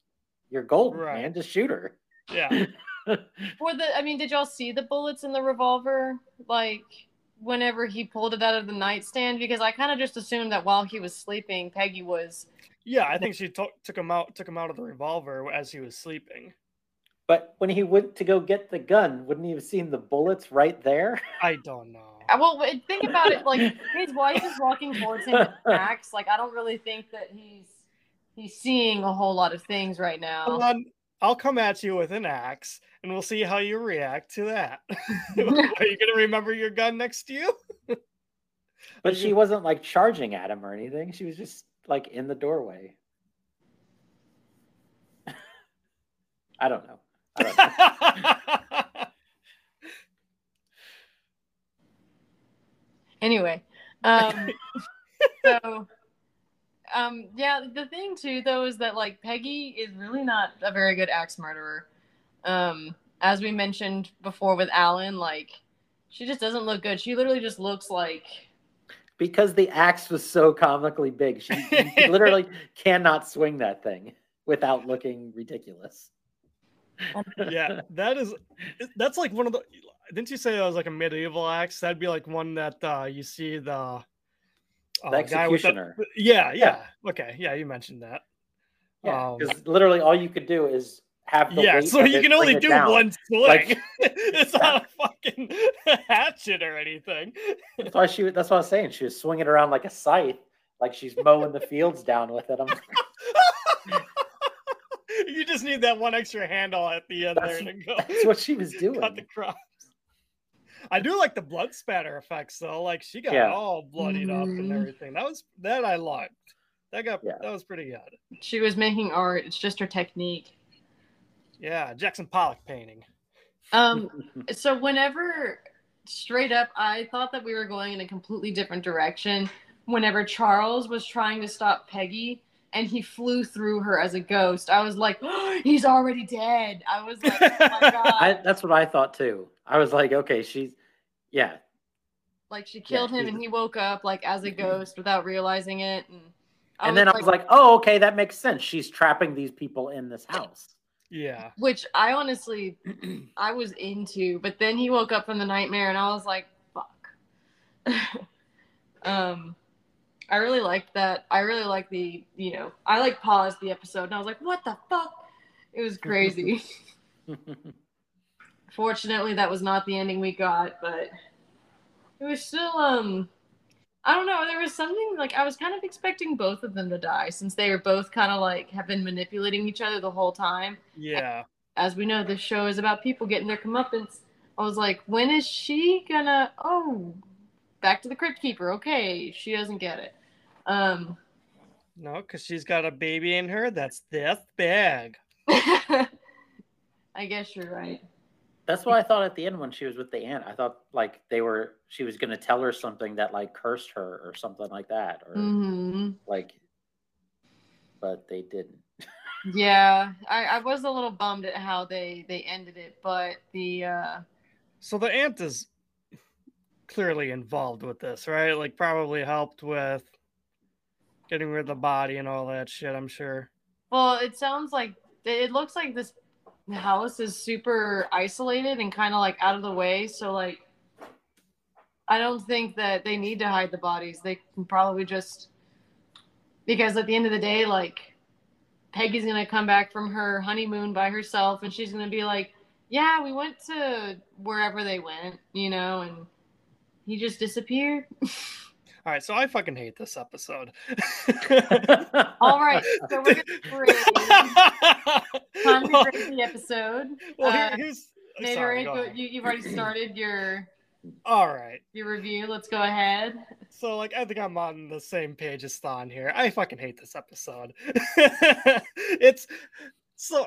you're golden, right. man. Just shoot her." Yeah. For the, I mean, did y'all see the bullets in the revolver? Like, whenever he pulled it out of the nightstand, because I kind of just assumed that while he was sleeping, Peggy was. Yeah, I think she t- took him out, took him out of the revolver as he was sleeping. But when he went to go get the gun, wouldn't he have seen the bullets right there? I don't know. Well, think about it. Like, his wife is walking towards him with an axe. Like, I don't really think that he's he's seeing a whole lot of things right now. Hold on. I'll come at you with an axe, and we'll see how you react to that. Are you going to remember your gun next to you? But she wasn't, like, charging at him or anything. She was just, like, in the doorway. I don't know. I don't know. Anyway. Um, so... Um, yeah, the thing, too, though, is that, like, Peggy is really not a very good axe murderer. Um, as we mentioned before with Alan, like, she just doesn't look good. She literally just looks like... Because the axe was so comically big, she, she literally cannot swing that thing without looking ridiculous. Yeah, that is... That's, like, one of the... Didn't you say that was, like, a medieval axe? That'd be, like, one that uh, you see the... The executioner. Uh, the, yeah, yeah, yeah. Okay. Yeah, you mentioned that. Yeah, because um, literally all you could do is have the yeah, weight so you it, can only do down. one swing. Like, it's yeah. not a fucking hatchet or anything. That's why she. That's what I was saying. She was swinging around like a scythe, like she's mowing the fields down with it. I'm... You just need that one extra handle at the end that's, there to go. That's what she was doing. Cut the crops. I do like the blood spatter effects, though. Like, she got yeah. all bloodied mm-hmm. up and everything. That was that I liked. That got yeah. that was pretty good. She was making art. It's just her technique. Yeah, Jackson Pollock painting. Um, so whenever straight up, I thought that we were going in a completely different direction. Whenever Charles was trying to stop Peggy and he flew through her as a ghost, I was like, oh, he's already dead. I was like, oh my god. I, that's what I thought too. I was like, okay, she's, yeah. Like, she killed yeah, him, and he woke up, like, as a ghost without realizing it. And, I and then like, I was like, oh, okay, that makes sense. She's trapping these people in this house. Yeah. Which I honestly, I was into. But then he woke up from the nightmare, and I was like, fuck. um, I really liked that. I really liked the, you know, I, like, paused the episode, and I was like, what the fuck? It was crazy. Fortunately, that was not the ending we got, but it was still, um, I don't know, there was something, like, I was kind of expecting both of them to die, since they were both kind of, like, have been manipulating each other the whole time. Yeah. And as we know, this show is about people getting their comeuppance. I was like, when is she gonna, oh, back to the Crypt Keeper, okay, she doesn't get it. Um, no, because she's got a baby in her that's this big. I guess you're right. That's what I thought at the end when she was with the aunt. I thought, like, they were, she was going to tell her something that, like, cursed her or something like that. Or, mm-hmm. like, but they didn't. Yeah. I, I was a little bummed at how they, they ended it, but the, uh. So the aunt is clearly involved with this, right? Like, probably helped with getting rid of the body and all that shit, I'm sure. Well, it sounds like, it looks like this house is super isolated and kind of like out of the way. So like, I don't think that they need to hide the bodies. They can probably just, because at the end of the day, like Peggy's going to come back from her honeymoon by herself and she's going to be like, yeah, we went to wherever they went, you know, and he just disappeared. All right, so I fucking hate this episode. All right, so we're going to break. Time to break the episode. Well, here, here's... Uh, sorry, go ahead. You, you've already started your... All right. Your review, let's go ahead. So, like, I think I'm on the same page as Thawn here. I fucking hate this episode. It's... So,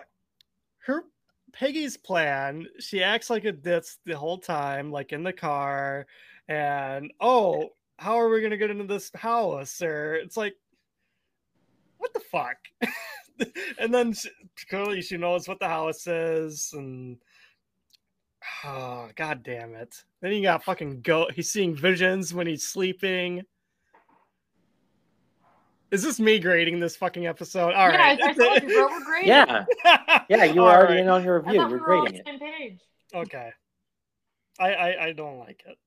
her... Peggy's plan, she acts like a ditz the whole time, like in the car, and, oh... how are we going to get into this house? Or it's like, what the fuck? And then she, clearly she knows what the house is. And oh, God damn it. Then you got fucking go. He's seeing visions when he's sleeping. Is this me grading this fucking episode? All yeah, right. I, I thought you were grading. Yeah. Yeah. You were All already right. in on your review. You're grading it. Page. Okay. I, I, I don't like it.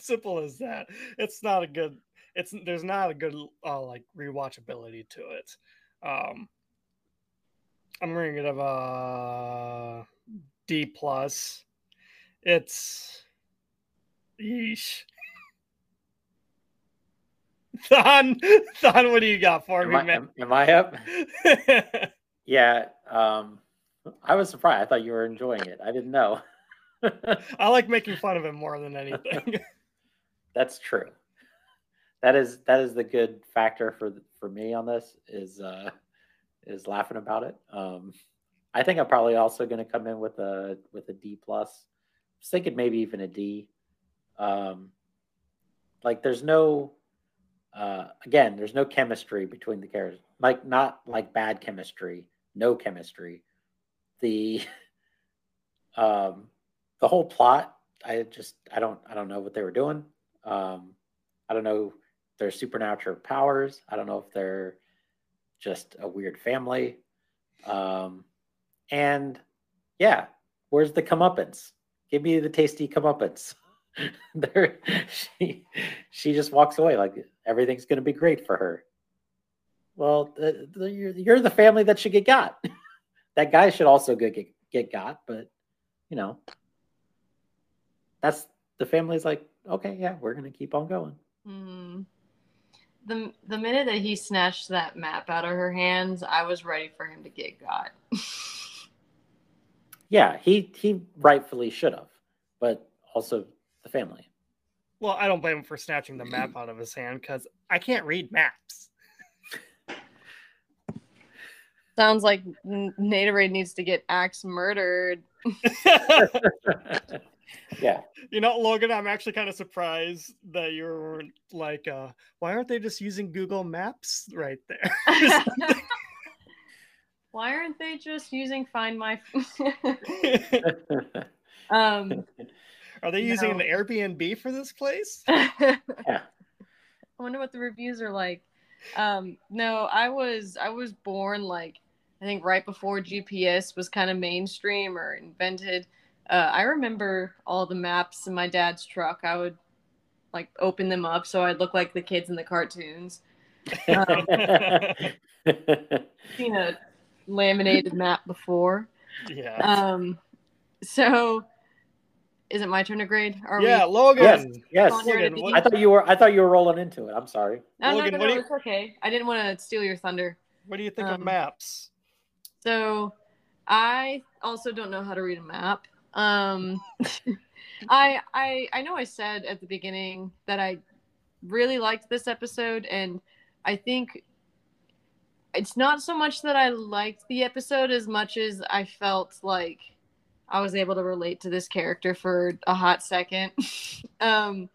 Simple as that. It's not a good. It's there's not a good uh, like rewatchability to it. Um, I'm rating it of a D plus. It's. Yeesh. Thawn, Thawn, what do you got for am me, I, man? Am, am I up? Yeah. Um, I was surprised. I thought you were enjoying it. I didn't know. I like making fun of him more than anything. That's true. That is that is the good factor for for me on this is uh, is laughing about it. Um, I think I'm probably also going to come in with a with a D plus. I was thinking maybe even a D. Um, like there's no uh, again, there's no chemistry between the characters. Like not like bad chemistry, no chemistry. The um. The whole plot, I just, I don't, I don't know what they were doing. Um, I don't know their supernatural powers. I don't know if they're just a weird family. Um, and yeah, where's the comeuppance? Give me the tasty comeuppance. There, she, she just walks away like everything's going to be great for her. Well, the, the, you're, you're the family that should get got. That guy should also get get, get got, but you know. That's the family's like, okay, yeah, we're gonna keep on going. Mm-hmm. The the minute that he snatched that map out of her hands, I was ready for him to get got. Yeah, he he rightfully should have, but also the family. Well, I don't blame him for snatching the map out of his hand because I can't read maps. Sounds like Naderade needs to get axe murdered. Yeah, you know, Logan, I'm actually kind of surprised that you were like, uh, why aren't they just using Google Maps right there? Why aren't they just using Find My? um, Are they using no. an Airbnb for this place? Yeah. I wonder what the reviews are like. Um, no, I was I was born like I think right before G P S was kind of mainstream or invented. Uh, I remember all the maps in my dad's truck. I would like open them up so I'd look like the kids in the cartoons. Um, seen a laminated map before. Yeah. Um. So, is it my turn to grade? Are yeah, we... Logan. Yes. yes. Logan, what... I thought you were. I thought you were rolling into it. I'm sorry. No, Logan, no, no, no, you... It's okay. I didn't want to steal your thunder. What do you think um, of maps? So, I also don't know how to read a map. Um, I, I, I know I said at the beginning that I really liked this episode, and I think it's not so much that I liked the episode as much as I felt like I was able to relate to this character for a hot second. um,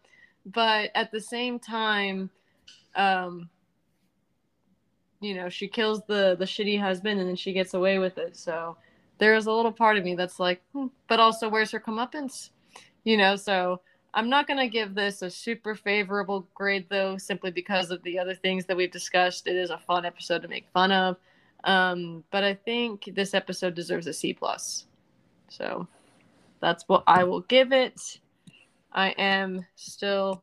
but at the same time, um, you know, she kills the, the shitty husband and then she gets away with it. So, there is a little part of me that's like, hmm, but also where's her comeuppance? You know, so I'm not going to give this a super favorable grade, though, simply because of the other things that we've discussed. It is a fun episode to make fun of. Um, but I think this episode deserves a C plus. So that's what I will give it. I am still,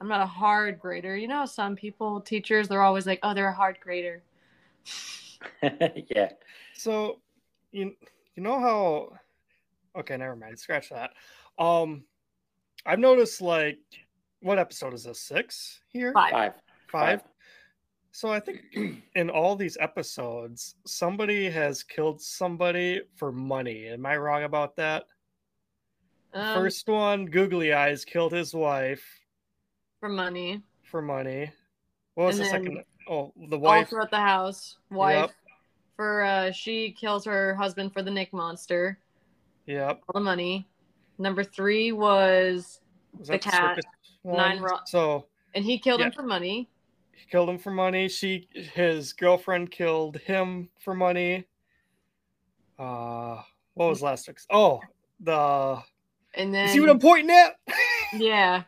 I'm not a hard grader. You know, some people, teachers, they're always like, oh, they're a hard grader. Yeah. So, you, you know how, okay, never mind. Scratch that. Um, I've noticed, like, what episode is this? Six here? Five. Five. Five. So I think in all these episodes, somebody has killed somebody for money. Am I wrong about that? Um, First one, Googly Eyes killed his wife. For money. For money. What was and the second? Oh, the wife. All throughout the house. Wife. Yep. For uh, she kills her husband for the Nick monster. Yep. All the money. Number three was, was the cat. The nine ro- so and he killed yeah. him for money. He killed him for money. She, his girlfriend, killed him for money. Uh, what was last week's? Oh, the. And then you see what I'm pointing at? Yeah.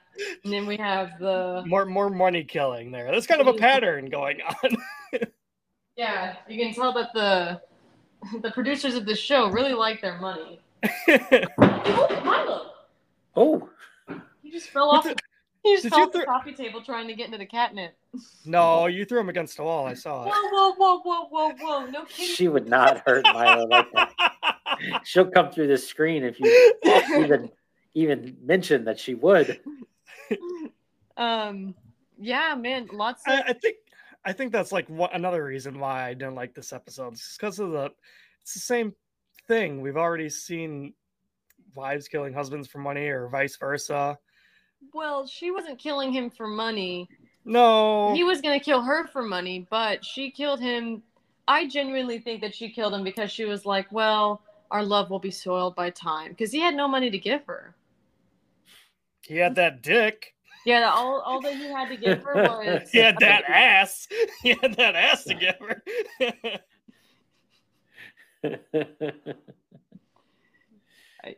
And then we have the more more money killing there. That's kind of a pattern going on. Yeah, you can tell that the the producers of the show really like their money. Milo. Oh, he just fell off. The, he just fell off th- the coffee table trying to get into the catnip. No, you threw him against the wall. I saw it. Whoa, whoa, whoa, whoa, whoa, whoa! No kidding. She would not hurt Milo like that. She'll come through the screen if you even even mention that she would. Um. Yeah, man. Lots. Of- I, I think. I think that's like what, another reason why I didn't like this episode. It's because of the. It's the same thing. We've already seen wives killing husbands for money or vice versa. Well, she wasn't killing him for money. No. He was going to kill her for money, but she killed him. I genuinely think that she killed him because she was like, well, our love will be soiled by time. Because he had no money to give her. He had that dick. Yeah, all, all that he had to give her was... he had that I mean, ass. He had that ass to give her. I,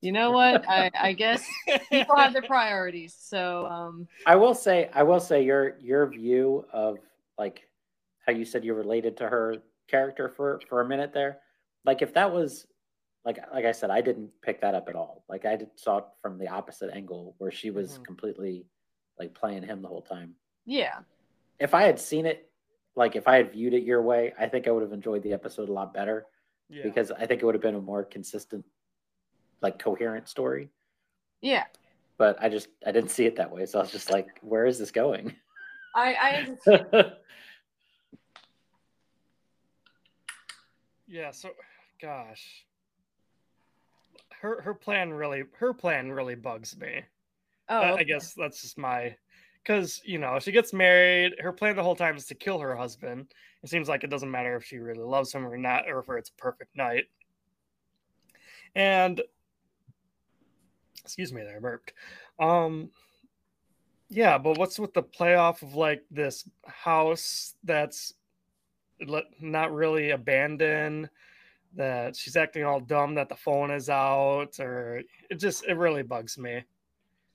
you know what? I, I guess people have their priorities. So um, I will say, I will say your your view of like how you said you related to her character for, for a minute there. Like if that was like like I said, I didn't pick that up at all. Like I did, saw it from the opposite angle where she was mm-hmm. completely like playing him the whole time. Yeah. If I had seen it. Like, if I had viewed it your way, I think I would have enjoyed the episode a lot better yeah. because I think it would have been a more consistent, like, coherent story. Yeah. But I just, I didn't see it that way. So I was just like, where is this going? I, I Yeah, so, gosh. Her her plan really, her plan really bugs me. Oh. Uh, okay. I guess that's just my... Because, you know, she gets married. Her plan the whole time is to kill her husband. It seems like it doesn't matter if she really loves him or not, or if it's a perfect night. And, excuse me there, I burped. Um, yeah, but what's with the playoff of, like, this house that's not really abandoned, that she's acting all dumb that the phone is out, or it just, it really bugs me.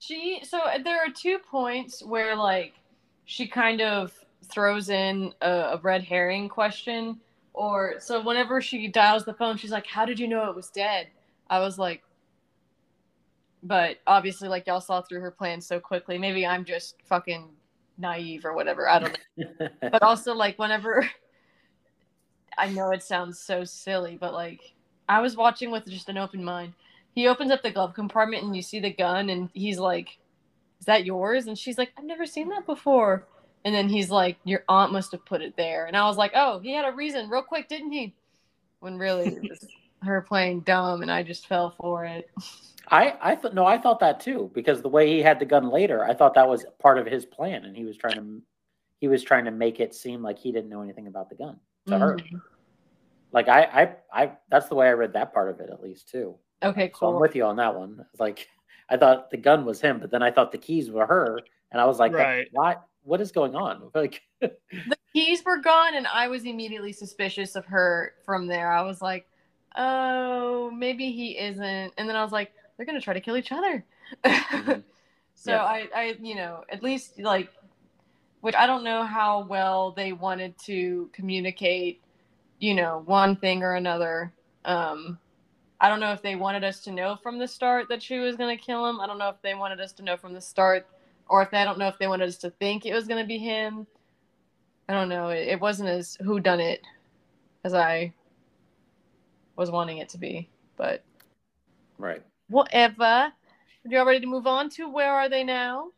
She, so there are two points where, like, she kind of throws in a, a red herring question. Or, so whenever she dials the phone, she's like, how did you know it was dead? I was like, but obviously, like, y'all saw through her plan so quickly. Maybe I'm just fucking naive or whatever. I don't know. But also, like, whenever, I know it sounds so silly, but, like, I was watching with just an open mind. He opens up the glove compartment and you see the gun and he's like, is that yours? And she's like, I've never seen that before. And then he's like, your aunt must have put it there. And I was like, oh, he had a reason real quick, didn't he? When really it was her playing dumb and I just fell for it. I, I thought, no, I thought that too, because the way he had the gun later, I thought that was part of his plan. And he was trying to, he was trying to make it seem like he didn't know anything about the gun to mm-hmm. her. Like I, I, I, that's the way I read that part of it at least too. Okay, cool. So I'm with you on that one. Like, I thought the gun was him, but then I thought the keys were her, and I was like, right. "What? What is going on?" Like, the keys were gone, and I was immediately suspicious of her from there. I was like, "Oh, maybe he isn't," and then I was like, they're going to try to kill each other. Mm-hmm. So yeah. I, I, you know, at least like, which I don't know how well they wanted to communicate, you know, one thing or another. Um, I don't know if they wanted us to know from the start that she was going to kill him. I don't know if they wanted us to know from the start, or if they, I don't know if they wanted us to think it was going to be him. I don't know. It, it wasn't as whodunit as I was wanting it to be, but right. Whatever. Y'all ready to move on to Where Are They Now?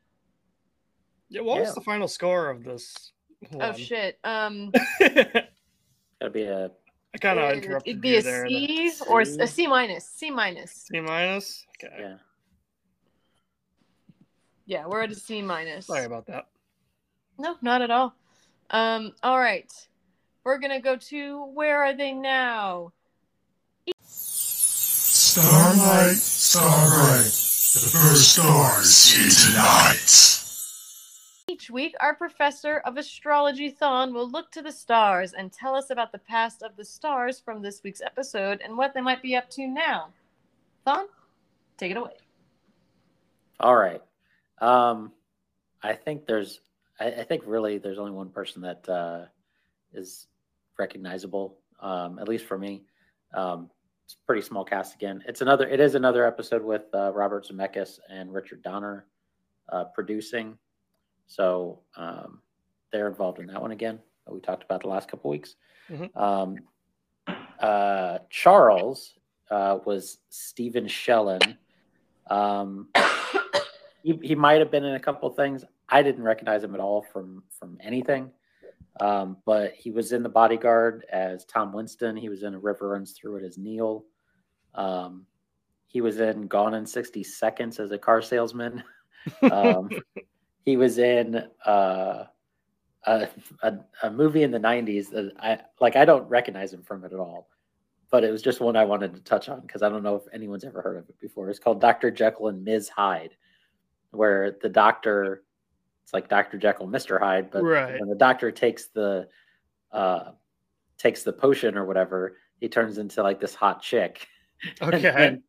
Yeah, what yeah. was the final score of this one? Oh shit. Um that'd be a I kind of interrupted. It'd be a there, C then. Or a C minus. C minus. C minus? Okay. Yeah. Yeah, we're at a C minus. Sorry about that. No, not at all. Um, all right. We're gonna go to Where Are They Now? Starlight, starlight, the first stars see tonight. Each week, our professor of astrology, Thawn, will look to the stars and tell us about the past of the stars from this week's episode and what they might be up to now. Thawn, take it away. All right. Um, I think there's, I, I think really there's only one person that uh, is recognizable, um, at least for me. Um, it's a pretty small cast again. It's another, it is another episode with uh, Robert Zemeckis and Richard Donner uh, producing. So um, they're involved in that one again that we talked about the last couple weeks. Mm-hmm. Um, uh, Charles uh, was Stephen Shellen. Um, he he might have been in a couple of things. I didn't recognize him at all from, from anything. Um, but he was in The Bodyguard as Tom Winston. He was in A River Runs Through It as Neil. Um, he was in Gone in sixty seconds as a car salesman. Um He was in uh, a, a a movie in the nineties that I like. I don't recognize him from it at all, but it was just one I wanted to touch on because I don't know if anyone's ever heard of it before. It's called Doctor Jekyll and Miz Hyde, where the doctor, it's like Doctor Jekyll, Mister Hyde, but right. when the doctor takes the uh, takes the potion or whatever, he turns into like this hot chick. Okay, and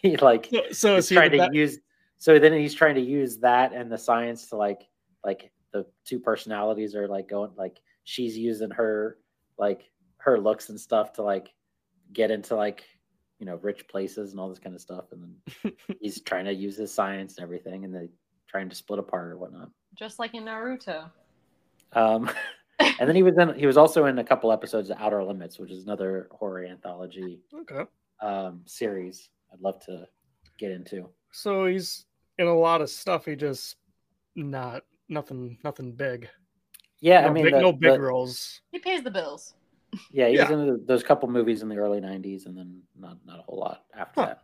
he like so, so is he trying to that- use. So then he's trying to use that and the science to like, like the two personalities are like going, like she's using her, like her looks and stuff to like get into like, you know, rich places and all this kind of stuff. And then he's trying to use his science and everything and they trying to split apart or whatnot. Just like in Naruto. Um, and then he was in, he was also in a couple episodes of Outer Limits, which is another horror anthology okay. um, series I'd love to get into. So he's in a lot of stuff. He just not nothing, nothing big. Yeah, no I mean, big, the, no big the, roles. He pays the bills. Yeah, he yeah. was in those couple movies in the early nineties, and then not not a whole lot after huh. that.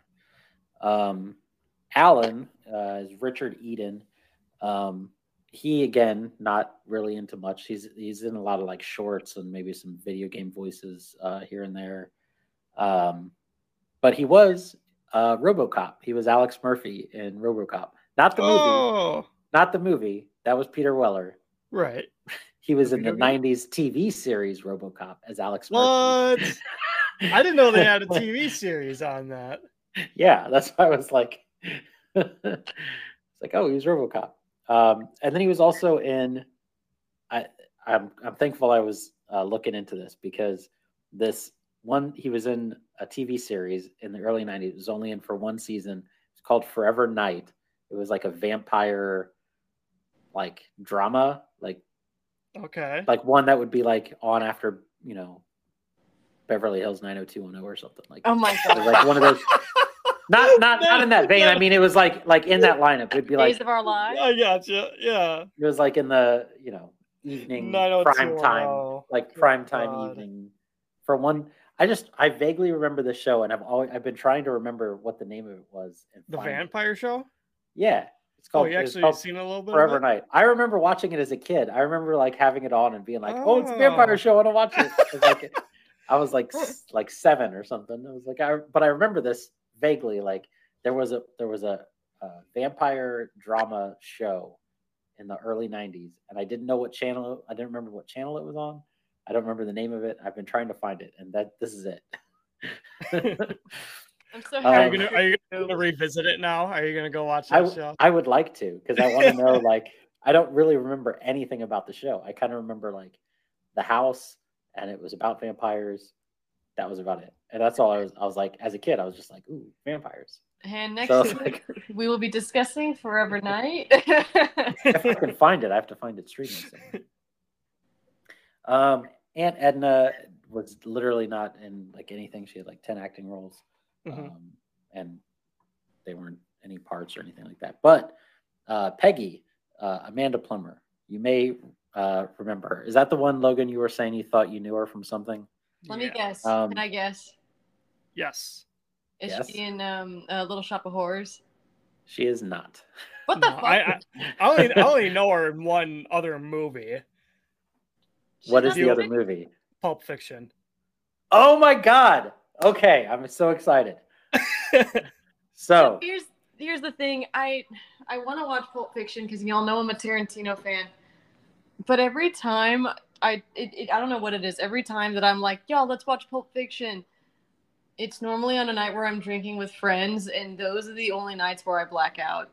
Um, Alan uh, is Richard Eden. Um, he again not really into much. He's he's in a lot of like shorts and maybe some video game voices uh, here and there. Um, but he was. Uh, RoboCop. He was Alex Murphy in RoboCop. Not the oh. movie. Not the movie. That was Peter Weller. Right. He was in the nineties T V series RoboCop as Alex Murphy. What? I didn't know they had a T V series on that. Yeah, that's why I was like, it's like, oh, he was RoboCop. Um, and then he was also in. I I'm I'm thankful I was uh, looking into this because this. One, he was in a T V series in the early nineties. It was only in for one season. It's called Forever Knight. It was like a vampire, like drama, like okay, like one that would be like on after you know, Beverly Hills nine oh two one oh or something like. Oh my god! It was like one of those. Not not not in that vein. I mean, it was like like in that lineup. It'd be like Days of Our Lives. I gotcha. Yeah. It was like in the you know evening prime time, like prime time evening for one. I just, I vaguely remember the show, and I've always, I've been trying to remember what the name of it was. And the vampire it. show? Yeah. It's called, oh, you actually called seen a little bit Forever Night. I remember watching it as a kid. I remember, like, having it on and being like, oh, oh it's a vampire show. I don't watch it. Like, I was, like, like seven or something. I was like, I, but I remember this vaguely. Like, there was a there was a, a vampire drama show in the early nineties, and I didn't know what channel, I didn't remember what channel it was on. I don't remember the name of it. I've been trying to find it, and that this is it. I'm so happy. Um, are you going to revisit it now? Are you going to go watch that I, show? I would like to, because I want to know, like, I don't really remember anything about the show. I kind of remember, like, the house, and it was about vampires. That was about it. And that's all I was, I was like, as a kid, I was just like, ooh, vampires. And next so week, like, we will be discussing Forever Knight. If I can find it, I have to find it streaming. Um, Aunt Edna was literally not in, like, anything. She had, like, ten acting roles. Mm-hmm. Um, and they weren't any parts or anything like that. But uh, Peggy, uh, Amanda Plummer, you may uh, remember her. Is that the one, Logan, you were saying you thought you knew her from something? Let yeah. me guess. Um, Can I guess? Yes. Is yes. she in um, uh, Little Shop of Horrors? She is not. What the no, fuck? I, I, I, only, I only know her in one other movie. She what is the other movie? Pulp Fiction. Oh, my God. Okay, I'm so excited. so, so here's here's the thing. I I want to watch Pulp Fiction because y'all know I'm a Tarantino fan. But every time I it, it I don't know what it is. Every time that I'm like, y'all, let's watch Pulp Fiction, it's normally on a night where I'm drinking with friends, and those are the only nights where I black out.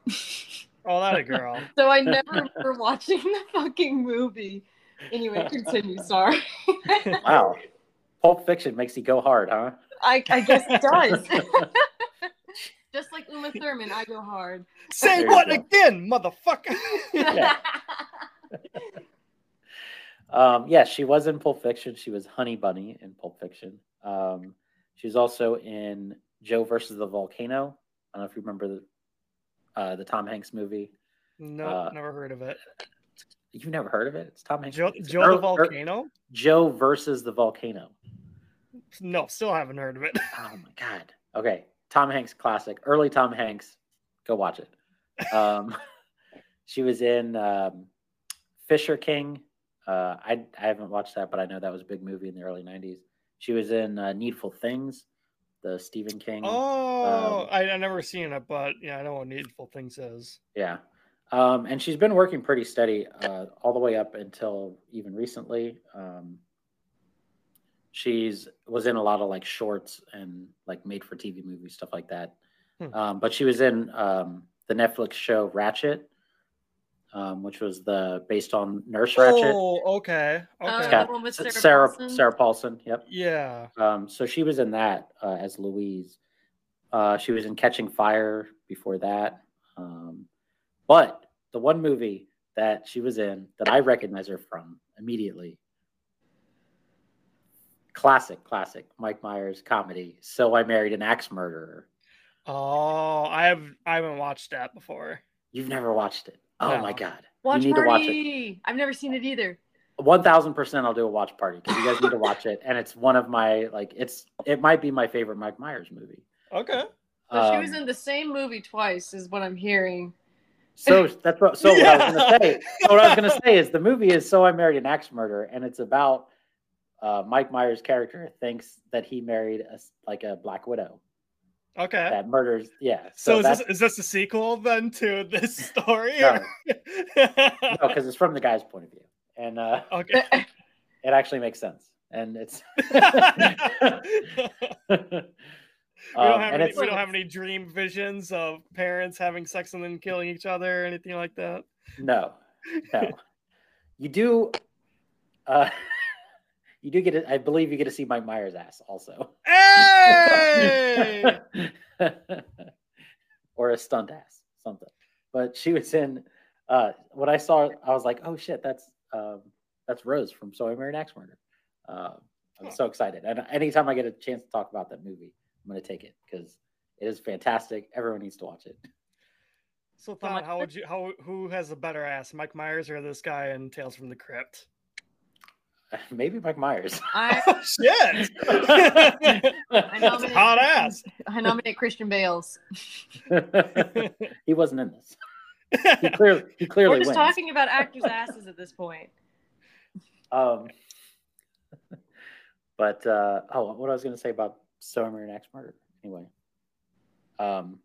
Oh, that a girl. So I never remember watching the fucking movie. Anyway, continue. Sorry. Wow. Pulp Fiction makes you go hard, huh? I, I guess it does. Just like Uma Thurman, I go hard. Say what again, motherfucker? Yeah. um, yeah, she was in Pulp Fiction. She was Honey Bunny in Pulp Fiction. Um, she was also in Joe Versus the Volcano. I don't know if you remember the, uh, the Tom Hanks movie. No, uh, never heard of it. You've never heard of it? It's Tom Hanks. Joe, Joe er, the Volcano? Er, Joe Versus the Volcano. No, still haven't heard of it. Oh, my God. Okay. Tom Hanks classic. Early Tom Hanks. Go watch it. Um, she was in um, Fisher King. Uh, I, I haven't watched that, but I know that was a big movie in the early nineties. She was in uh, Needful Things, the Stephen King. Oh, um, I, I never seen it, but yeah, I know what Needful Things is. Yeah. Um, and she's been working pretty steady uh, all the way up until even recently. Um, she's was in a lot of like shorts and like made for T V movies, stuff like that. Hmm. Um, but she was in um, the Netflix show Ratched, um, which was the based on Nurse oh, Ratched. Oh, okay. okay. Got, um, Sarah, Sarah Paulson. Sarah Paulson. Yep. Yeah. Um, so she was in that uh, as Louise. Uh, she was in Catching Fire before that. Um, But the one movie that she was in that I recognize her from immediately, classic, classic, Mike Myers comedy, So I Married an Axe Murderer. Oh, I, have, I haven't watched that before. You've never watched it? Oh, no. My God. Watch you need party. To watch it. I've never seen it either. one thousand percent I'll do a watch party because you guys need to watch it. And it's one of my, like, it's it might be my favorite Mike Myers movie. Okay. So um, she was in the same movie twice is what I'm hearing. So that's what, so yeah. what I was gonna say. So what I was gonna say is the movie is So I Married an Axe Murderer, and it's about uh, Mike Myers' character thinks that he married a, like a black widow. Okay. That murders. Yeah. So, so is this is this a sequel then to this story? No, because no, it's from the guy's point of view, and uh, okay, it actually makes sense, and it's. We don't, um, have, any, we don't have any dream visions of parents having sex and then killing each other or anything like that. No, no. You do, uh, you do get it. I believe you get to see Mike Myers' ass also. Hey! Or a stunt ass, something. But she was in. Uh, when I saw it, I was like, "Oh shit, that's um, that's Rose from So I Married an Axe Murderer." Uh, I'm huh. so excited, and anytime I get a chance to talk about that movie, I'm going to take it because it is fantastic. Everyone needs to watch it. So, Thawn, how would you, how, who has a better ass, Mike Myers or this guy in Tales from the Crypt? Maybe Mike Myers. I, oh, shit. I nominate, hot ass. I nominate Christian Bales. He wasn't in this. He clearly, he clearly We're just wins. Talking about actors' asses at this point. Um, but, uh, oh, what I was going to say about So I Married an Axe Murderer. Anyway, um,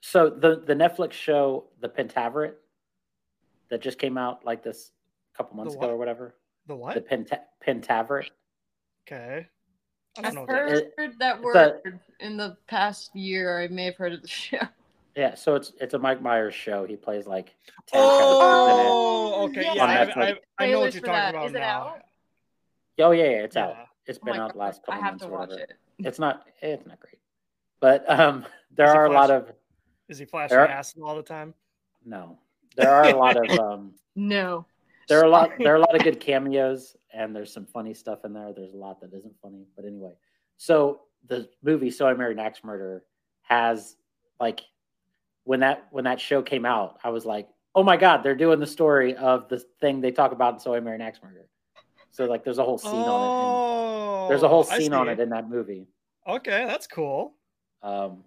so the the Netflix show The Pentaverate that just came out like this a couple months ago or whatever. The what? The Penta Pentaverate. Okay. I don't I've know heard it, that word a, in the past year. I may have heard of the show. Yeah, so it's it's a Mike Myers show. He plays like ten oh, characters in it. Okay, yeah, I, I, I know what you're talking that. about Is now. It out? Oh yeah, yeah it's yeah. out. It's been oh out the last couple I have months to watch it. It's not it's not great, but um, there is are a lot of. Is he flashing are, acid all the time? No, there are a lot of um. No. There are a lot. There are a lot of good cameos, and there's some funny stuff in there. There's a lot that isn't funny, but anyway. So the movie "So I Married an Axe Murderer" has like when that when that show came out, I was like, "Oh my god, they're doing the story of the thing they talk about in So I Married an Axe Murderer." So like, there's a whole scene oh, on it. And there's a whole scene on it in that movie. Okay, that's cool. Um,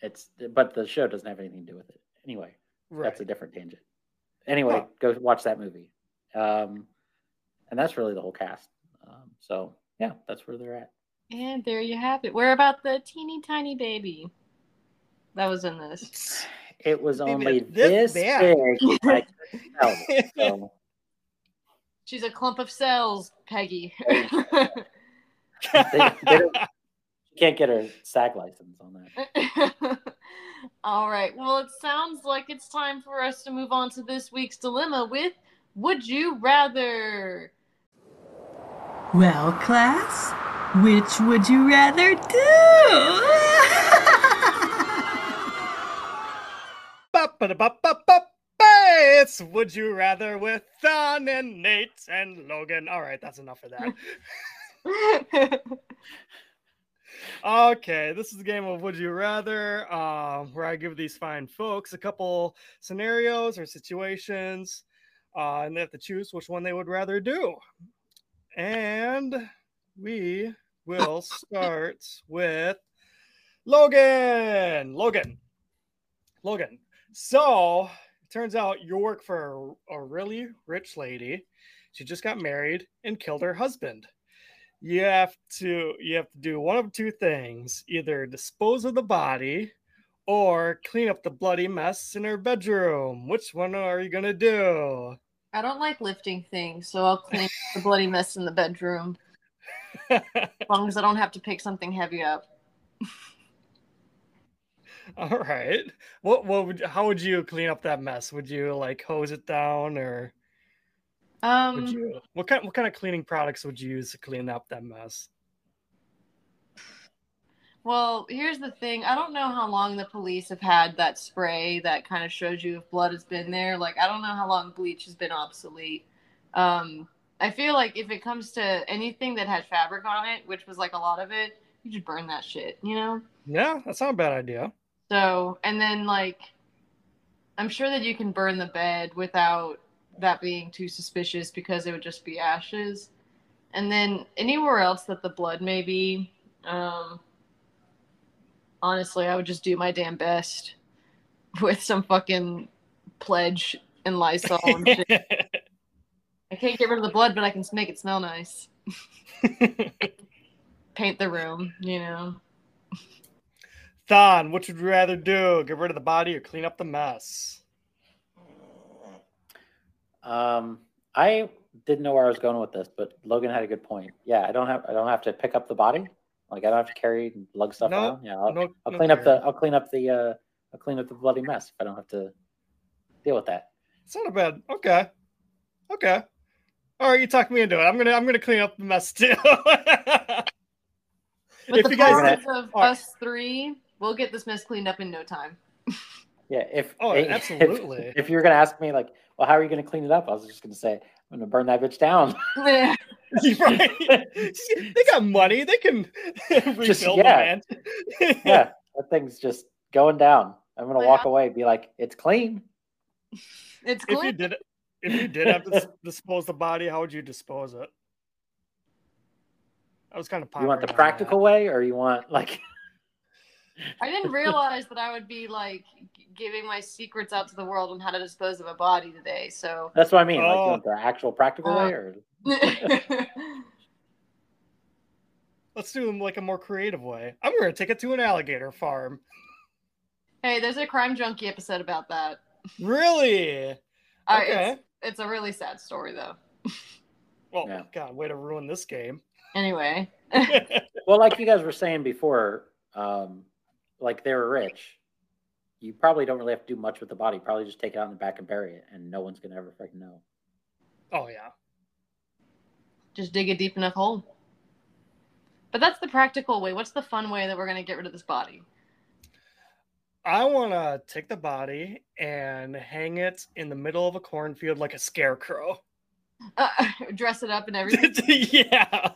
it's but the show doesn't have anything to do with it. Anyway, right. That's a different tangent. Anyway, huh. Go watch that movie. Um, and that's really the whole cast. Um, so yeah, that's where they're at. And there you have it. Where about the teeny tiny baby that was in this? It was baby only this, this big. Like, so. She's a clump of cells, Peggy. they, they can't get her SAG license on that. All right. Well, it sounds like it's time for us to move on to this week's dilemma with. Would you rather? Well, class, which would you rather do? It's Would You Rather with Thawn and Nate and Logan. All right, that's enough of that. Okay, this is the game of Would You Rather, uh, where I give these fine folks a couple scenarios or situations. Uh, and they have to choose which one they would rather do. And we will start with Logan. Logan. Logan. So, it turns out you work for a, a really rich lady. She just got married and killed her husband. You have to, you have to do one of two things. Either dispose of the body or clean up the bloody mess in her bedroom. Which one are you going to do? I don't like lifting things, so I'll clean the bloody mess in the bedroom. As long as I don't have to pick something heavy up. All right. What? What would? How would you clean up that mess? Would you like hose it down, or? Um. Would you, what kind? What kind of cleaning products would you use to clean up that mess? Well, here's the thing. I don't know how long the police have had that spray that kind of shows you if blood has been there. Like, I don't know how long bleach has been obsolete. Um, I feel like if it comes to anything that had fabric on it, which was like a lot of it, you just burn that shit, you know? Yeah, that's not a bad idea. So, and then like, I'm sure that you can burn the bed without that being too suspicious because it would just be ashes. And then anywhere else that the blood may be, um... honestly, I would just do my damn best with some fucking Pledge and Lysol and shit. I can't get rid of the blood, but I can make it smell nice. Paint the room, you know. Thawn, what would you rather do? Get rid of the body or clean up the mess? Um, I didn't know where I was going with this, but Logan had a good point. Yeah, I don't have I don't have to pick up the body. Like I don't have to carry and lug stuff around. No, yeah, I'll, no, I'll clean no up the I'll clean up the uh, I'll clean up the bloody mess. If I don't have to deal with that. It's not a bad. Okay, okay. All right, you talked me into it. I'm gonna I'm gonna clean up the mess too. But if the you guys of right. us three, we'll get this mess cleaned up in no time. Yeah. If oh, if, absolutely. If, if you're gonna ask me like, well, how are you gonna clean it up? I was just gonna say I'm gonna burn that bitch down. Right. They got money. They can rebuild just, yeah. the man. Yeah, that thing's just going down. I'm gonna yeah. walk away and be like, "It's clean." It's clean. If you did, if you did have to dispose the body, how would you dispose it? I was kind of. You want the practical that. way, or you want like? I didn't realize that I would be like giving my secrets out to the world on how to dispose of a body today. So that's what I mean. Oh. Like, you want the actual practical uh, way, or? Let's do them like a more creative way. I'm gonna take it to an alligator farm. Hey, there's a Crime Junkie episode about that. Really? Uh, okay. It's, it's a really sad story, though. Well, yeah. God, way to ruin this game. Anyway. Well, like you guys were saying before, um, like they were rich. You probably don't really have to do much with the body. Probably just take it out in the back and bury it, and no one's going to ever freaking know. Oh, yeah. Just dig a deep enough hole. But that's the practical way. What's the fun way that we're going to get rid of this body? I want to take the body and hang it in the middle of a cornfield like a scarecrow. Uh, dress it up and everything? Yeah.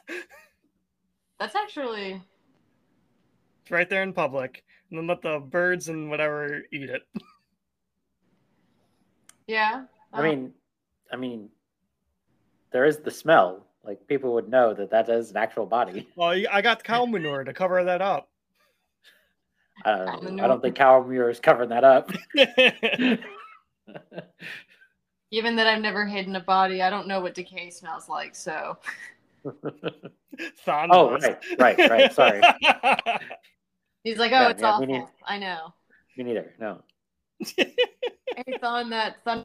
That's actually... It's right there in public. And then let the birds and whatever eat it. Yeah. Um... I mean, I mean, there is the smell. Like, people would know that that is an actual body. Well, I got cow manure to cover that up. I don't know. I don't think cow manure is covering that up. Even that I've never hidden a body, I don't know what decay smells like, so. Thawn. Oh, right, right, right. Sorry. He's like, oh, yeah, it's yeah, awful. Need, I know. Me neither. No. I Thawn that Thawn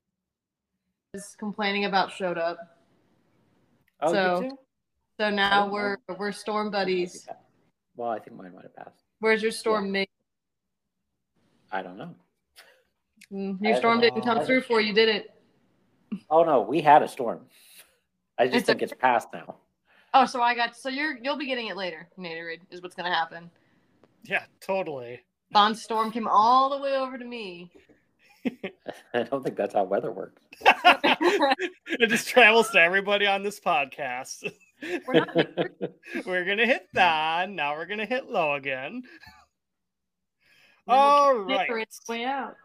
was complaining about showed up. Oh, so, did you? So now oh, we're we're storm buddies. Well, I think mine might have passed. Where's your storm yeah. mate? I don't know. Your I storm didn't come either. Through for you, did it? Oh no, we had a storm. I just it's think a... it's passed now. Oh, so I got so you're you'll be getting it later. Naderade is what's gonna happen. Yeah, totally. Thawn's storm came all the way over to me. I don't think that's how weather works. It just travels to everybody on this podcast. We're, not we're gonna hit Thawn. Now we're gonna hit low again. All right. Way out.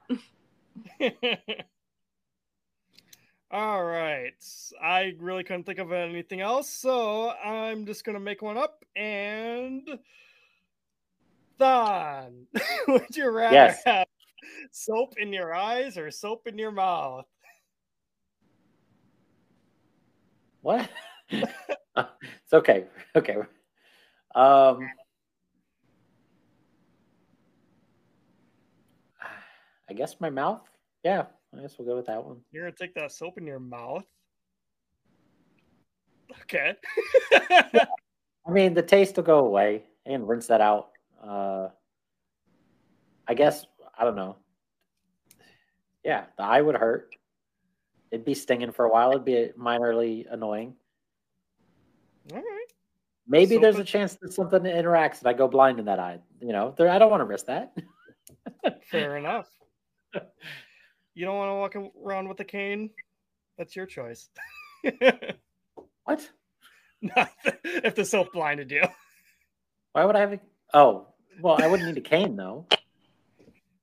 All right. I really couldn't think of anything else, so I'm just gonna make one up. And Thawn, would you rather yes. have soap in your eyes or soap in your mouth? What? It's okay. Okay. Um, I guess my mouth. Yeah, I guess we'll go with that one. You're gonna take that soap in your mouth. Okay. I mean, the taste will go away and rinse that out. Uh, I guess. I don't know. Yeah, the eye would hurt. It'd be stinging for a while. It'd be minorly annoying. All right. Maybe so there's a chance that something interacts and I go blind in that eye. You know, there, I don't want to risk that. Fair enough. You don't want to walk around with a cane? That's your choice. What? If the soap blinded you. Why would I have a... Oh, well, I wouldn't need a cane, though.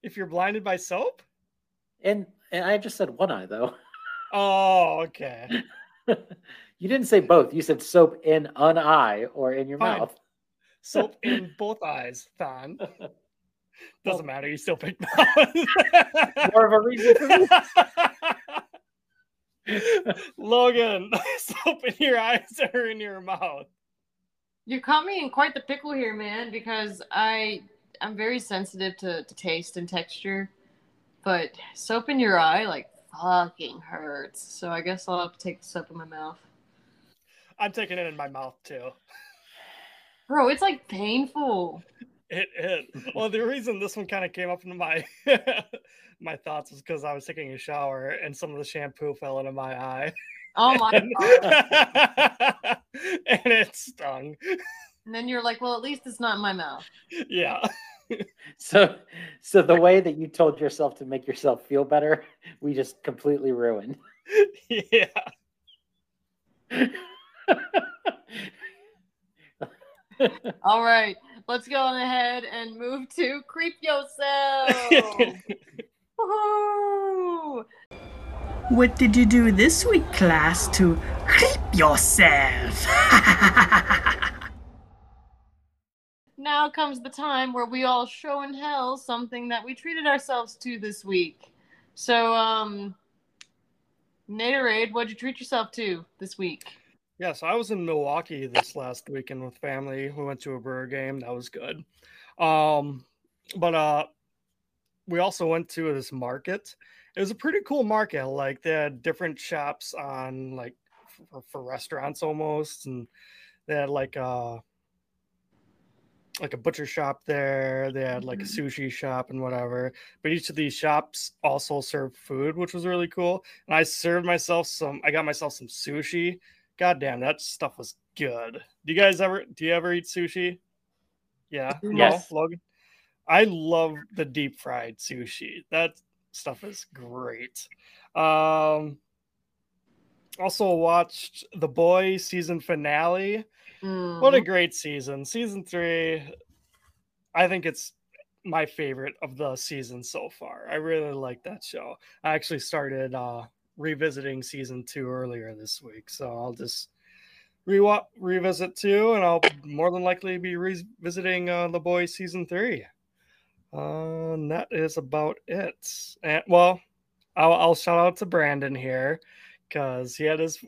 If you're blinded by soap? And and I just said one eye, though. Oh, okay. You didn't say both. You said soap in an eye or in your Fine. Mouth. Soap in both eyes, Thawn. Doesn't well, matter. You still picked mouth. More of a reason for me. Logan, soap in your eyes or in your mouth? You caught me in quite the pickle here, man, because I... I'm very sensitive to, to taste and texture, but soap in your eye, like, fucking hurts. So I guess I'll have to take the soap in my mouth. I'm taking it in my mouth, too. Bro, it's, like, painful. It is. Well, the reason this one kind of came up into my my thoughts was because I was taking a shower, and some of the shampoo fell into my eye. Oh, my and, God. And it stung. And then you're like, well, at least it's not in my mouth. Yeah. so so the way that you told yourself to make yourself feel better, we just completely ruined. Yeah. All right. Let's go on ahead and move to Creep Yourself. Woohoo! What did you do this week, class, to creep yourself? Now comes the time where we all show and tell something that we treated ourselves to this week. So, um, Naderade, what'd you treat yourself to this week? Yeah, so I was in Milwaukee this last weekend with family. We went to a Brewer game. That was good. Um, but uh, we also went to this market. It was a pretty cool market. Like, they had different shops on, like, for, for restaurants almost. And they had, like, uh, like a butcher shop there. They had like a sushi shop and whatever. But each of these shops also served food, which was really cool. And I served myself some, I got myself some sushi. God damn, that stuff was good. Do you guys ever, do you ever eat sushi? Yeah. Yes. No, Logan? I love the deep fried sushi. That stuff is great. Um, also watched The Boy season finale. Mm. What a great season. Season three, I think it's my favorite of the season so far. I really like that show. I actually started uh, revisiting season two earlier this week, so I'll just re- revisit two, and I'll more than likely be revisiting uh, The Boy season three. Uh, and that is about it. And well, I'll, I'll shout out to Brandon here, because he had his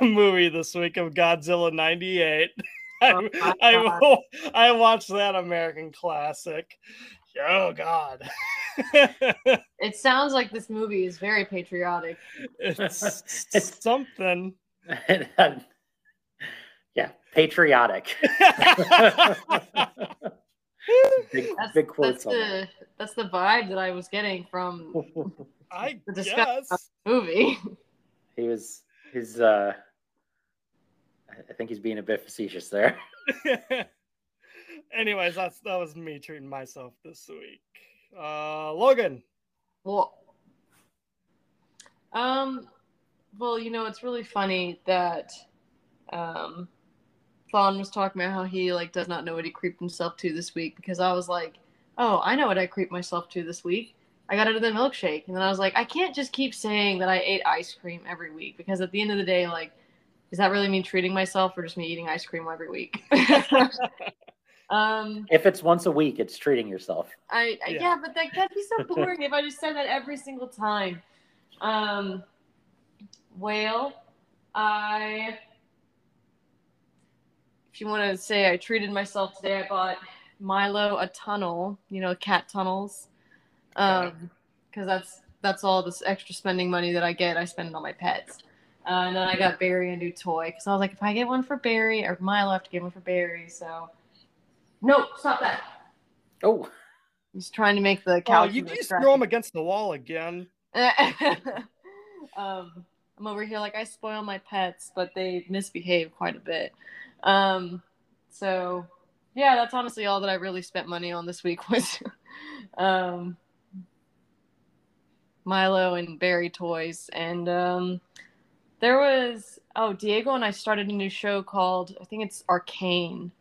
movie this week of Godzilla ninety-eight. Oh, I, I, I watched that American classic. Oh, God. It sounds like this movie is very patriotic. It's something. Yeah, patriotic. Big, that's, big quotes that's, on the, that. That's the vibe that I was getting from I the discussion of the movie. He was, his, uh, I think he's being a bit facetious there. Anyways, that's, that was me treating myself this week. Uh, Logan. Well, um, well, you know, it's really funny that, um, Thawn was talking about how he like does not know what he creeped himself to this week, because I was like, oh, I know what I creeped myself to this week. I got out of the milkshake, and then I was like, I can't just keep saying that I ate ice cream every week, because at the end of the day, like, does that really mean treating myself or just me eating ice cream every week? um, if it's once a week, it's treating yourself. I, I yeah. yeah, but that, that'd be so boring if I just said that every single time. Um, well, I, if you want to say I treated myself today, I bought Milo a tunnel, you know, cat tunnels. Um, because that's that's all this extra spending money that I get, I spend it on my pets. Uh, and then I got Barry a new toy, because I was like, if I get one for Barry, or Milo, I have to get one for Barry. So, no, stop that. Oh, he's trying to make the couch. Oh, you just throw him against the wall again. um, I'm over here like I spoil my pets, but they misbehave quite a bit. Um, so yeah, that's honestly all that I really spent money on this week was, um. Milo and Barry toys, and um, there was oh Diego and I started a new show called, I think it's Arcane.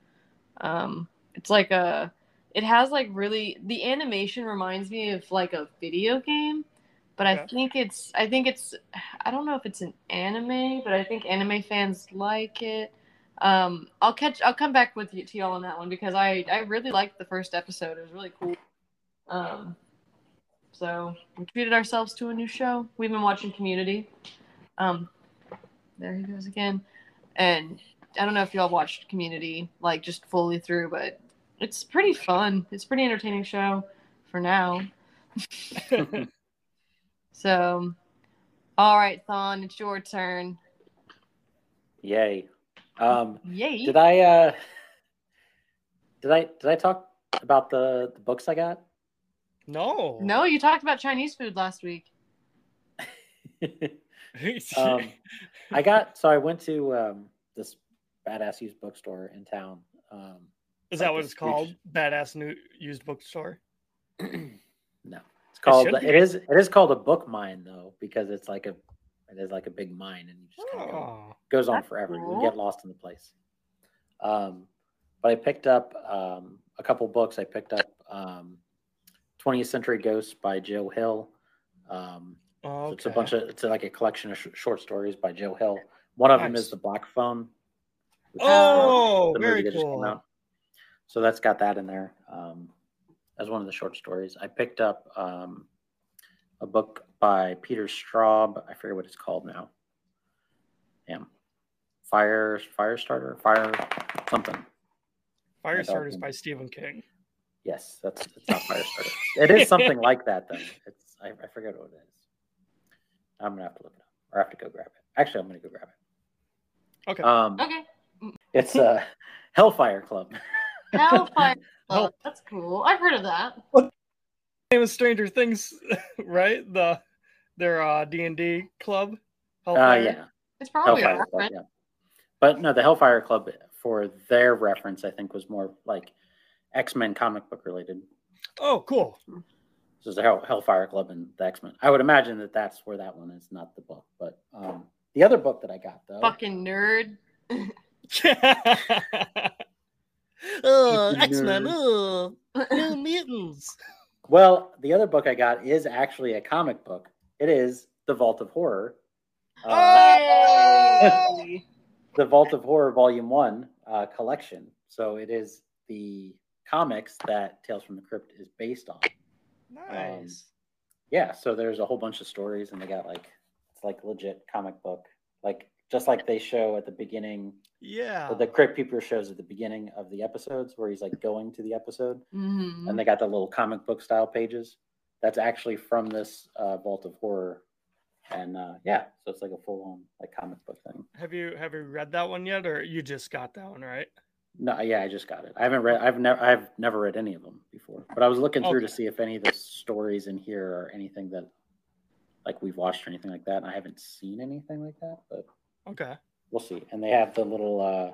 Um, it's like a it has like really the animation reminds me of like a video game, but okay. I think it's I think it's I don't know if it's an anime, but I think anime fans like it. Um, I'll catch I'll come back with you to y'all on that one, because I I really liked the first episode. It was really cool. Um. So we treated ourselves to a new show. We've been watching Community. Um, there he goes again. And I don't know if y'all watched Community, like just fully through, but it's pretty fun. It's a pretty entertaining show for now. So, all right, Thawn, it's your turn. Yay. Um, Yay. Did I, uh, did I, did I talk about the, the books I got? No. No, you talked about Chinese food last week. um, I got, so I went to um, this badass used bookstore in town. Um, Is that what it's called? Huge... Badass new used bookstore? No. It's called, it, it is it is called a book mine, though, because it's like a, it is like a big mine, and you just oh, kind of go, goes on forever. Cool. You get lost in the place. Um, but I picked up um, a couple books. I picked up um, twentieth Century Ghosts by Joe Hill. Um, oh, okay. So it's a bunch of, it's like a collection of sh- short stories by Joe Hill. One of nice. them is The Black Phone. Oh, the, the very cool. So that's got that in there um, as one of the short stories. I picked up um, a book by Peter Straub. I forget what it's called now. Damn. Fire, Firestarter? Fire something. Firestarter is by Stephen King. Yes, that's, that's not Firestarter. It is something like that, though. It's I, I forget what it is. I'm gonna have to look it up, or I have to go grab it. Actually, I'm gonna go grab it. Okay. Um, okay. It's uh, Hellfire Club. Hellfire Club. That's cool. I've heard of that. Well, the name of Stranger Things, right? The their uh, D and D club. Hellfire. Uh, yeah. It's probably Hellfire a reference. Club, yeah. But no, the Hellfire Club for their reference, I think, was more like X-Men comic book related. Oh, cool. So the Hell, Hellfire Club and the X-Men. I would imagine that that's where that one is, not the book. But um, the other book that I got, though. Fucking nerd. Oh, X-Men. Oh, New Mutants. Well, the other book I got is actually a comic book. It is The Vault of Horror. Uh, The Vault of Horror Volume one uh, collection. So it is the comics that Tales from the Crypt is based on. Nice. Um, yeah, so there's a whole bunch of stories, and they got like, it's like legit comic book. Like, just like they show at the beginning. Yeah. The Crypt Keeper shows at the beginning of the episodes where he's like going to the episode. Mm-hmm. And they got the little comic book style pages. That's actually from this uh, Vault of Horror. And uh, yeah, so it's like a full on like comic book thing. Have you have you read that one yet, or you just got that one, right? No, yeah, I just got it. I haven't read. I've never. I've never read any of them before. But I was looking through okay. to see if any of the stories in here are anything that, like, we've watched or anything like that. And I haven't seen anything like that. But okay, we'll see. And they have the little. Uh,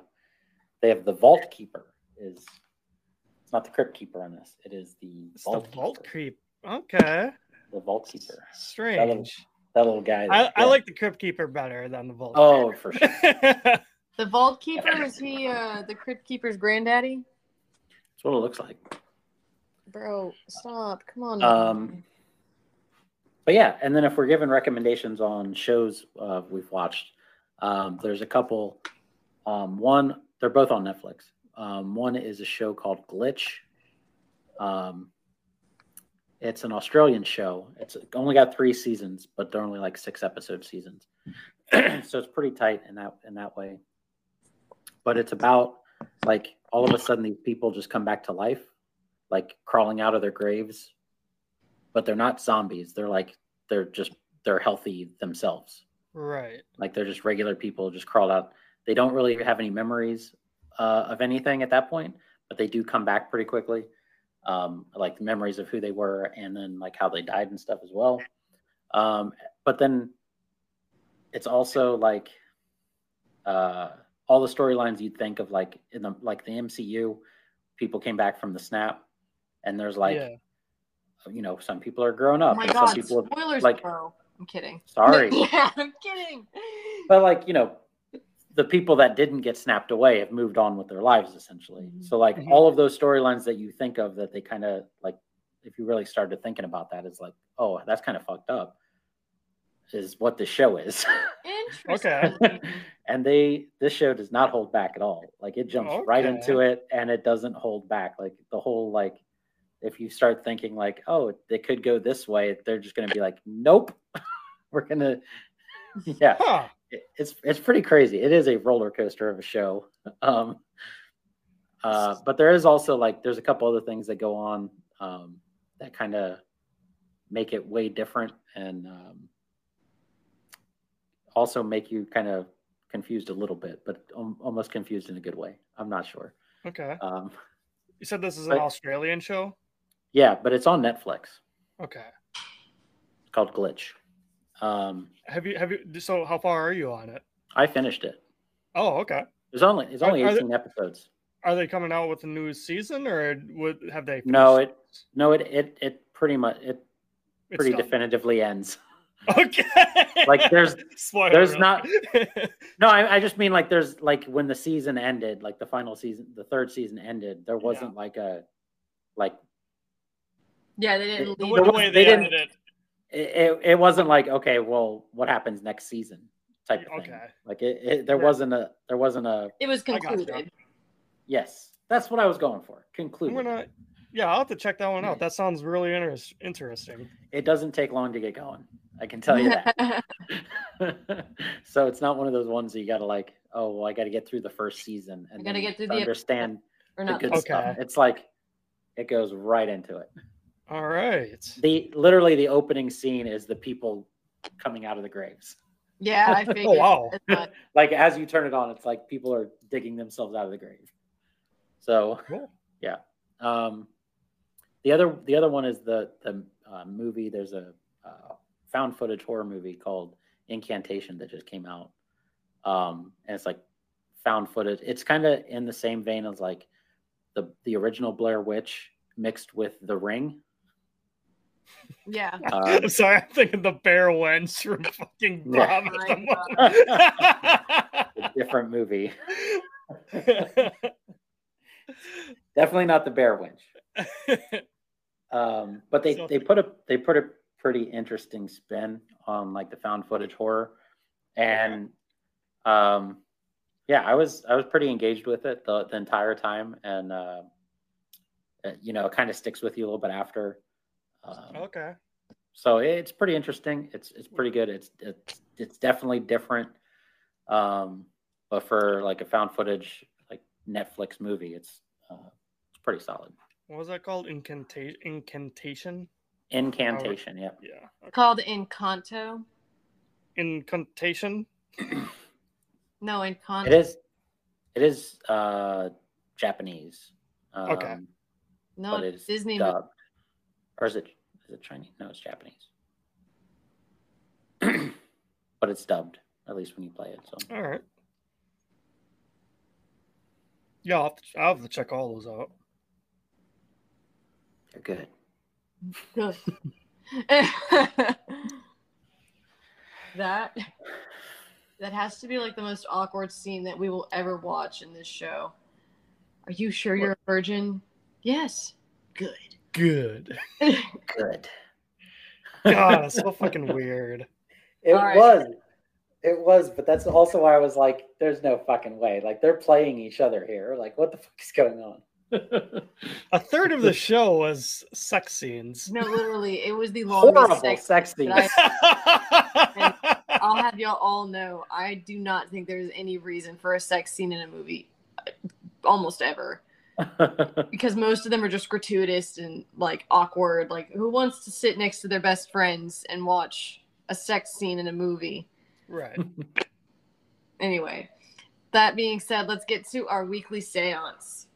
they have the Vault Keeper. Is it's not the Crypt Keeper on this. It is the it's Vault the Keeper. Vault Keep. Okay. The Vault Keeper. Strange. That little guy. I, I like the Crypt Keeper better than the Vault Keeper. Oh, for sure. The Vault Keeper, is he uh, the Crypt Keeper's granddaddy? That's what it looks like. Bro, stop. Come on. Um, but yeah, and then if we're given recommendations on shows uh, we've watched, um, there's a couple. Um, one, they're both on Netflix. Um, one is a show called Glitch. Um It's an Australian show. It's only got three seasons, but they're only like six episode seasons. So it's pretty tight in that in that way. But it's about, like, all of a sudden these people just come back to life, like crawling out of their graves. But they're not zombies. They're like they're just they're healthy themselves. Right. Like they're just regular people just crawled out. They don't really have any memories uh, of anything at that point, but they do come back pretty quickly. Um, like the memories of who they were and then like how they died and stuff as well. Um, but then it's also like uh, all the storylines you'd think of, like in the, like the M C U, people came back from the snap and there's like, yeah. you know, some people are grown up. Oh my and God, some people spoilers, like, bro. I'm kidding. Sorry. Yeah, I'm kidding. But like, you know, the people that didn't get snapped away have moved on with their lives, essentially. Mm-hmm. So, like, mm-hmm. all of those storylines that you think of that they kind of, like, if you really started thinking about that, is like, oh, that's kind of fucked up, is what the show is. Interesting. Okay. And they, this show does not hold back at all. Like, it jumps okay. right into it, and it doesn't hold back. Like, the whole, like, if you start thinking, like, oh, they could go this way, they're just going to be like, nope. We're going to, yeah. Huh. It's it's pretty crazy. It is a roller coaster of a show, um, uh, but there is also like there's a couple other things that go on um, that kind of make it way different and um, also make you kind of confused a little bit, but um, almost confused in a good way. I'm not sure. Okay. Um, you said this is but, an Australian show? Yeah, but it's on Netflix. Okay. It's called Glitch. Um, have you have you so how far are you on it? I finished it. Oh, okay. There's only there's only eighteen episodes. Are they coming out with a new season, or would have they? No, it no it it it pretty much it pretty definitively ends. Okay. Like there's there's not. No, I I just mean like there's like when the season ended, like the final season, the third season ended. There wasn't yeah. like a like. Yeah, they didn't. The way they ended it. It it wasn't like okay, well, what happens next season type of thing. Okay. Like it, it there wasn't a there wasn't a. It was concluded. Yes, that's what I was going for. Concluded. I'm gonna, yeah, I'll have to check that one out. That sounds really inter interesting. It doesn't take long to get going. I can tell you that. So it's not one of those ones that you got to like. Oh, well, I got to get through the first season and I gotta get through to the understand or not. The good okay. stuff. It's like it goes right into it. All right. The literally the opening scene is the people coming out of the graves. Yeah, I figured. Oh, wow. Not... Like as you turn it on, it's like people are digging themselves out of the grave. So cool. Yeah. Um, the other the other one is the the uh, movie. There's a uh, found footage horror movie called Incantation that just came out, um, and it's like found footage. It's kind of in the same vein as like the the original Blair Witch mixed with The Ring. Yeah. Um, I'm sorry, I'm thinking the Bear Wench from fucking Bob. A different movie. Definitely not the Bear Wench. Um, but they so, they put a they put a pretty interesting spin on like the found footage horror, and um, yeah, I was I was pretty engaged with it the, the entire time, and uh, you know, it kind of sticks with you a little bit after. Um, okay. So it's pretty interesting. It's it's pretty good. It's it's it's definitely different. Um, but for like a found footage like Netflix movie, it's uh, it's pretty solid. What was that called? Incanta- incantation. Incantation. Yep. Yeah. Okay. Called Encanto. Incantation. No, Encanto. It is. It is uh, Japanese. Um, okay. No, it's Disney. Dubbed. Or is it is it Chinese? No, it's Japanese. But it's dubbed, at least when you play it. So. All right. Yeah, I'll have, to, I'll have to check all those out. They're good. Good. that that has to be like the most awkward scene that we will ever watch in this show. Are you sure what? You're a virgin? Yes. Good. Good. Good. God, it's so fucking weird. It right. was. It was, but that's also why I was like, there's no fucking way. Like, they're playing each other here. Like, what the fuck is going on? A third of the show was sex scenes. No, literally. It was the longest horrible sex, sex scenes. I, I'll have y'all all know, I do not think there's any reason for a sex scene in a movie. Almost ever. Because most of them are just gratuitous and like awkward. Like, who wants to sit next to their best friends and watch a sex scene in a movie? Right. Anyway, that being said, let's get to our weekly seance.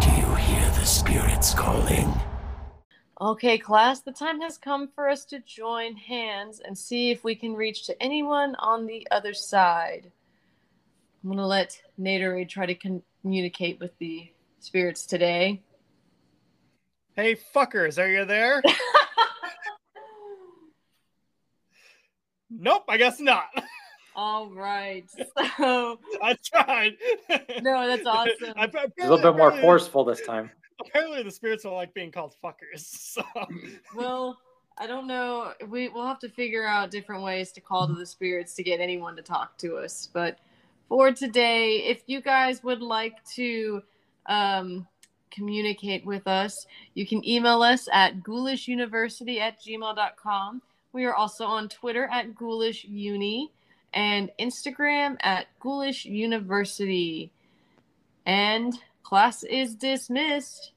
Do you hear the spirits calling? Okay, class, the time has come for us to join hands and see if we can reach to anyone on the other side. I'm going to let Naderade try to con- communicate with the spirits today. Hey, fuckers, are you there? Nope, I guess not. All right. So I tried. No, that's awesome. I, I, I, a little bit more forceful this time. Apparently the spirits don't like being called fuckers. So. Well, I don't know. We, we'll have to figure out different ways to call to the spirits to get anyone to talk to us. But for today, if you guys would like to um, communicate with us, you can email us at ghoulish university at gmail dot com. We are also on Twitter at ghoulishuni and Instagram at ghoulishuniversity. And class is dismissed.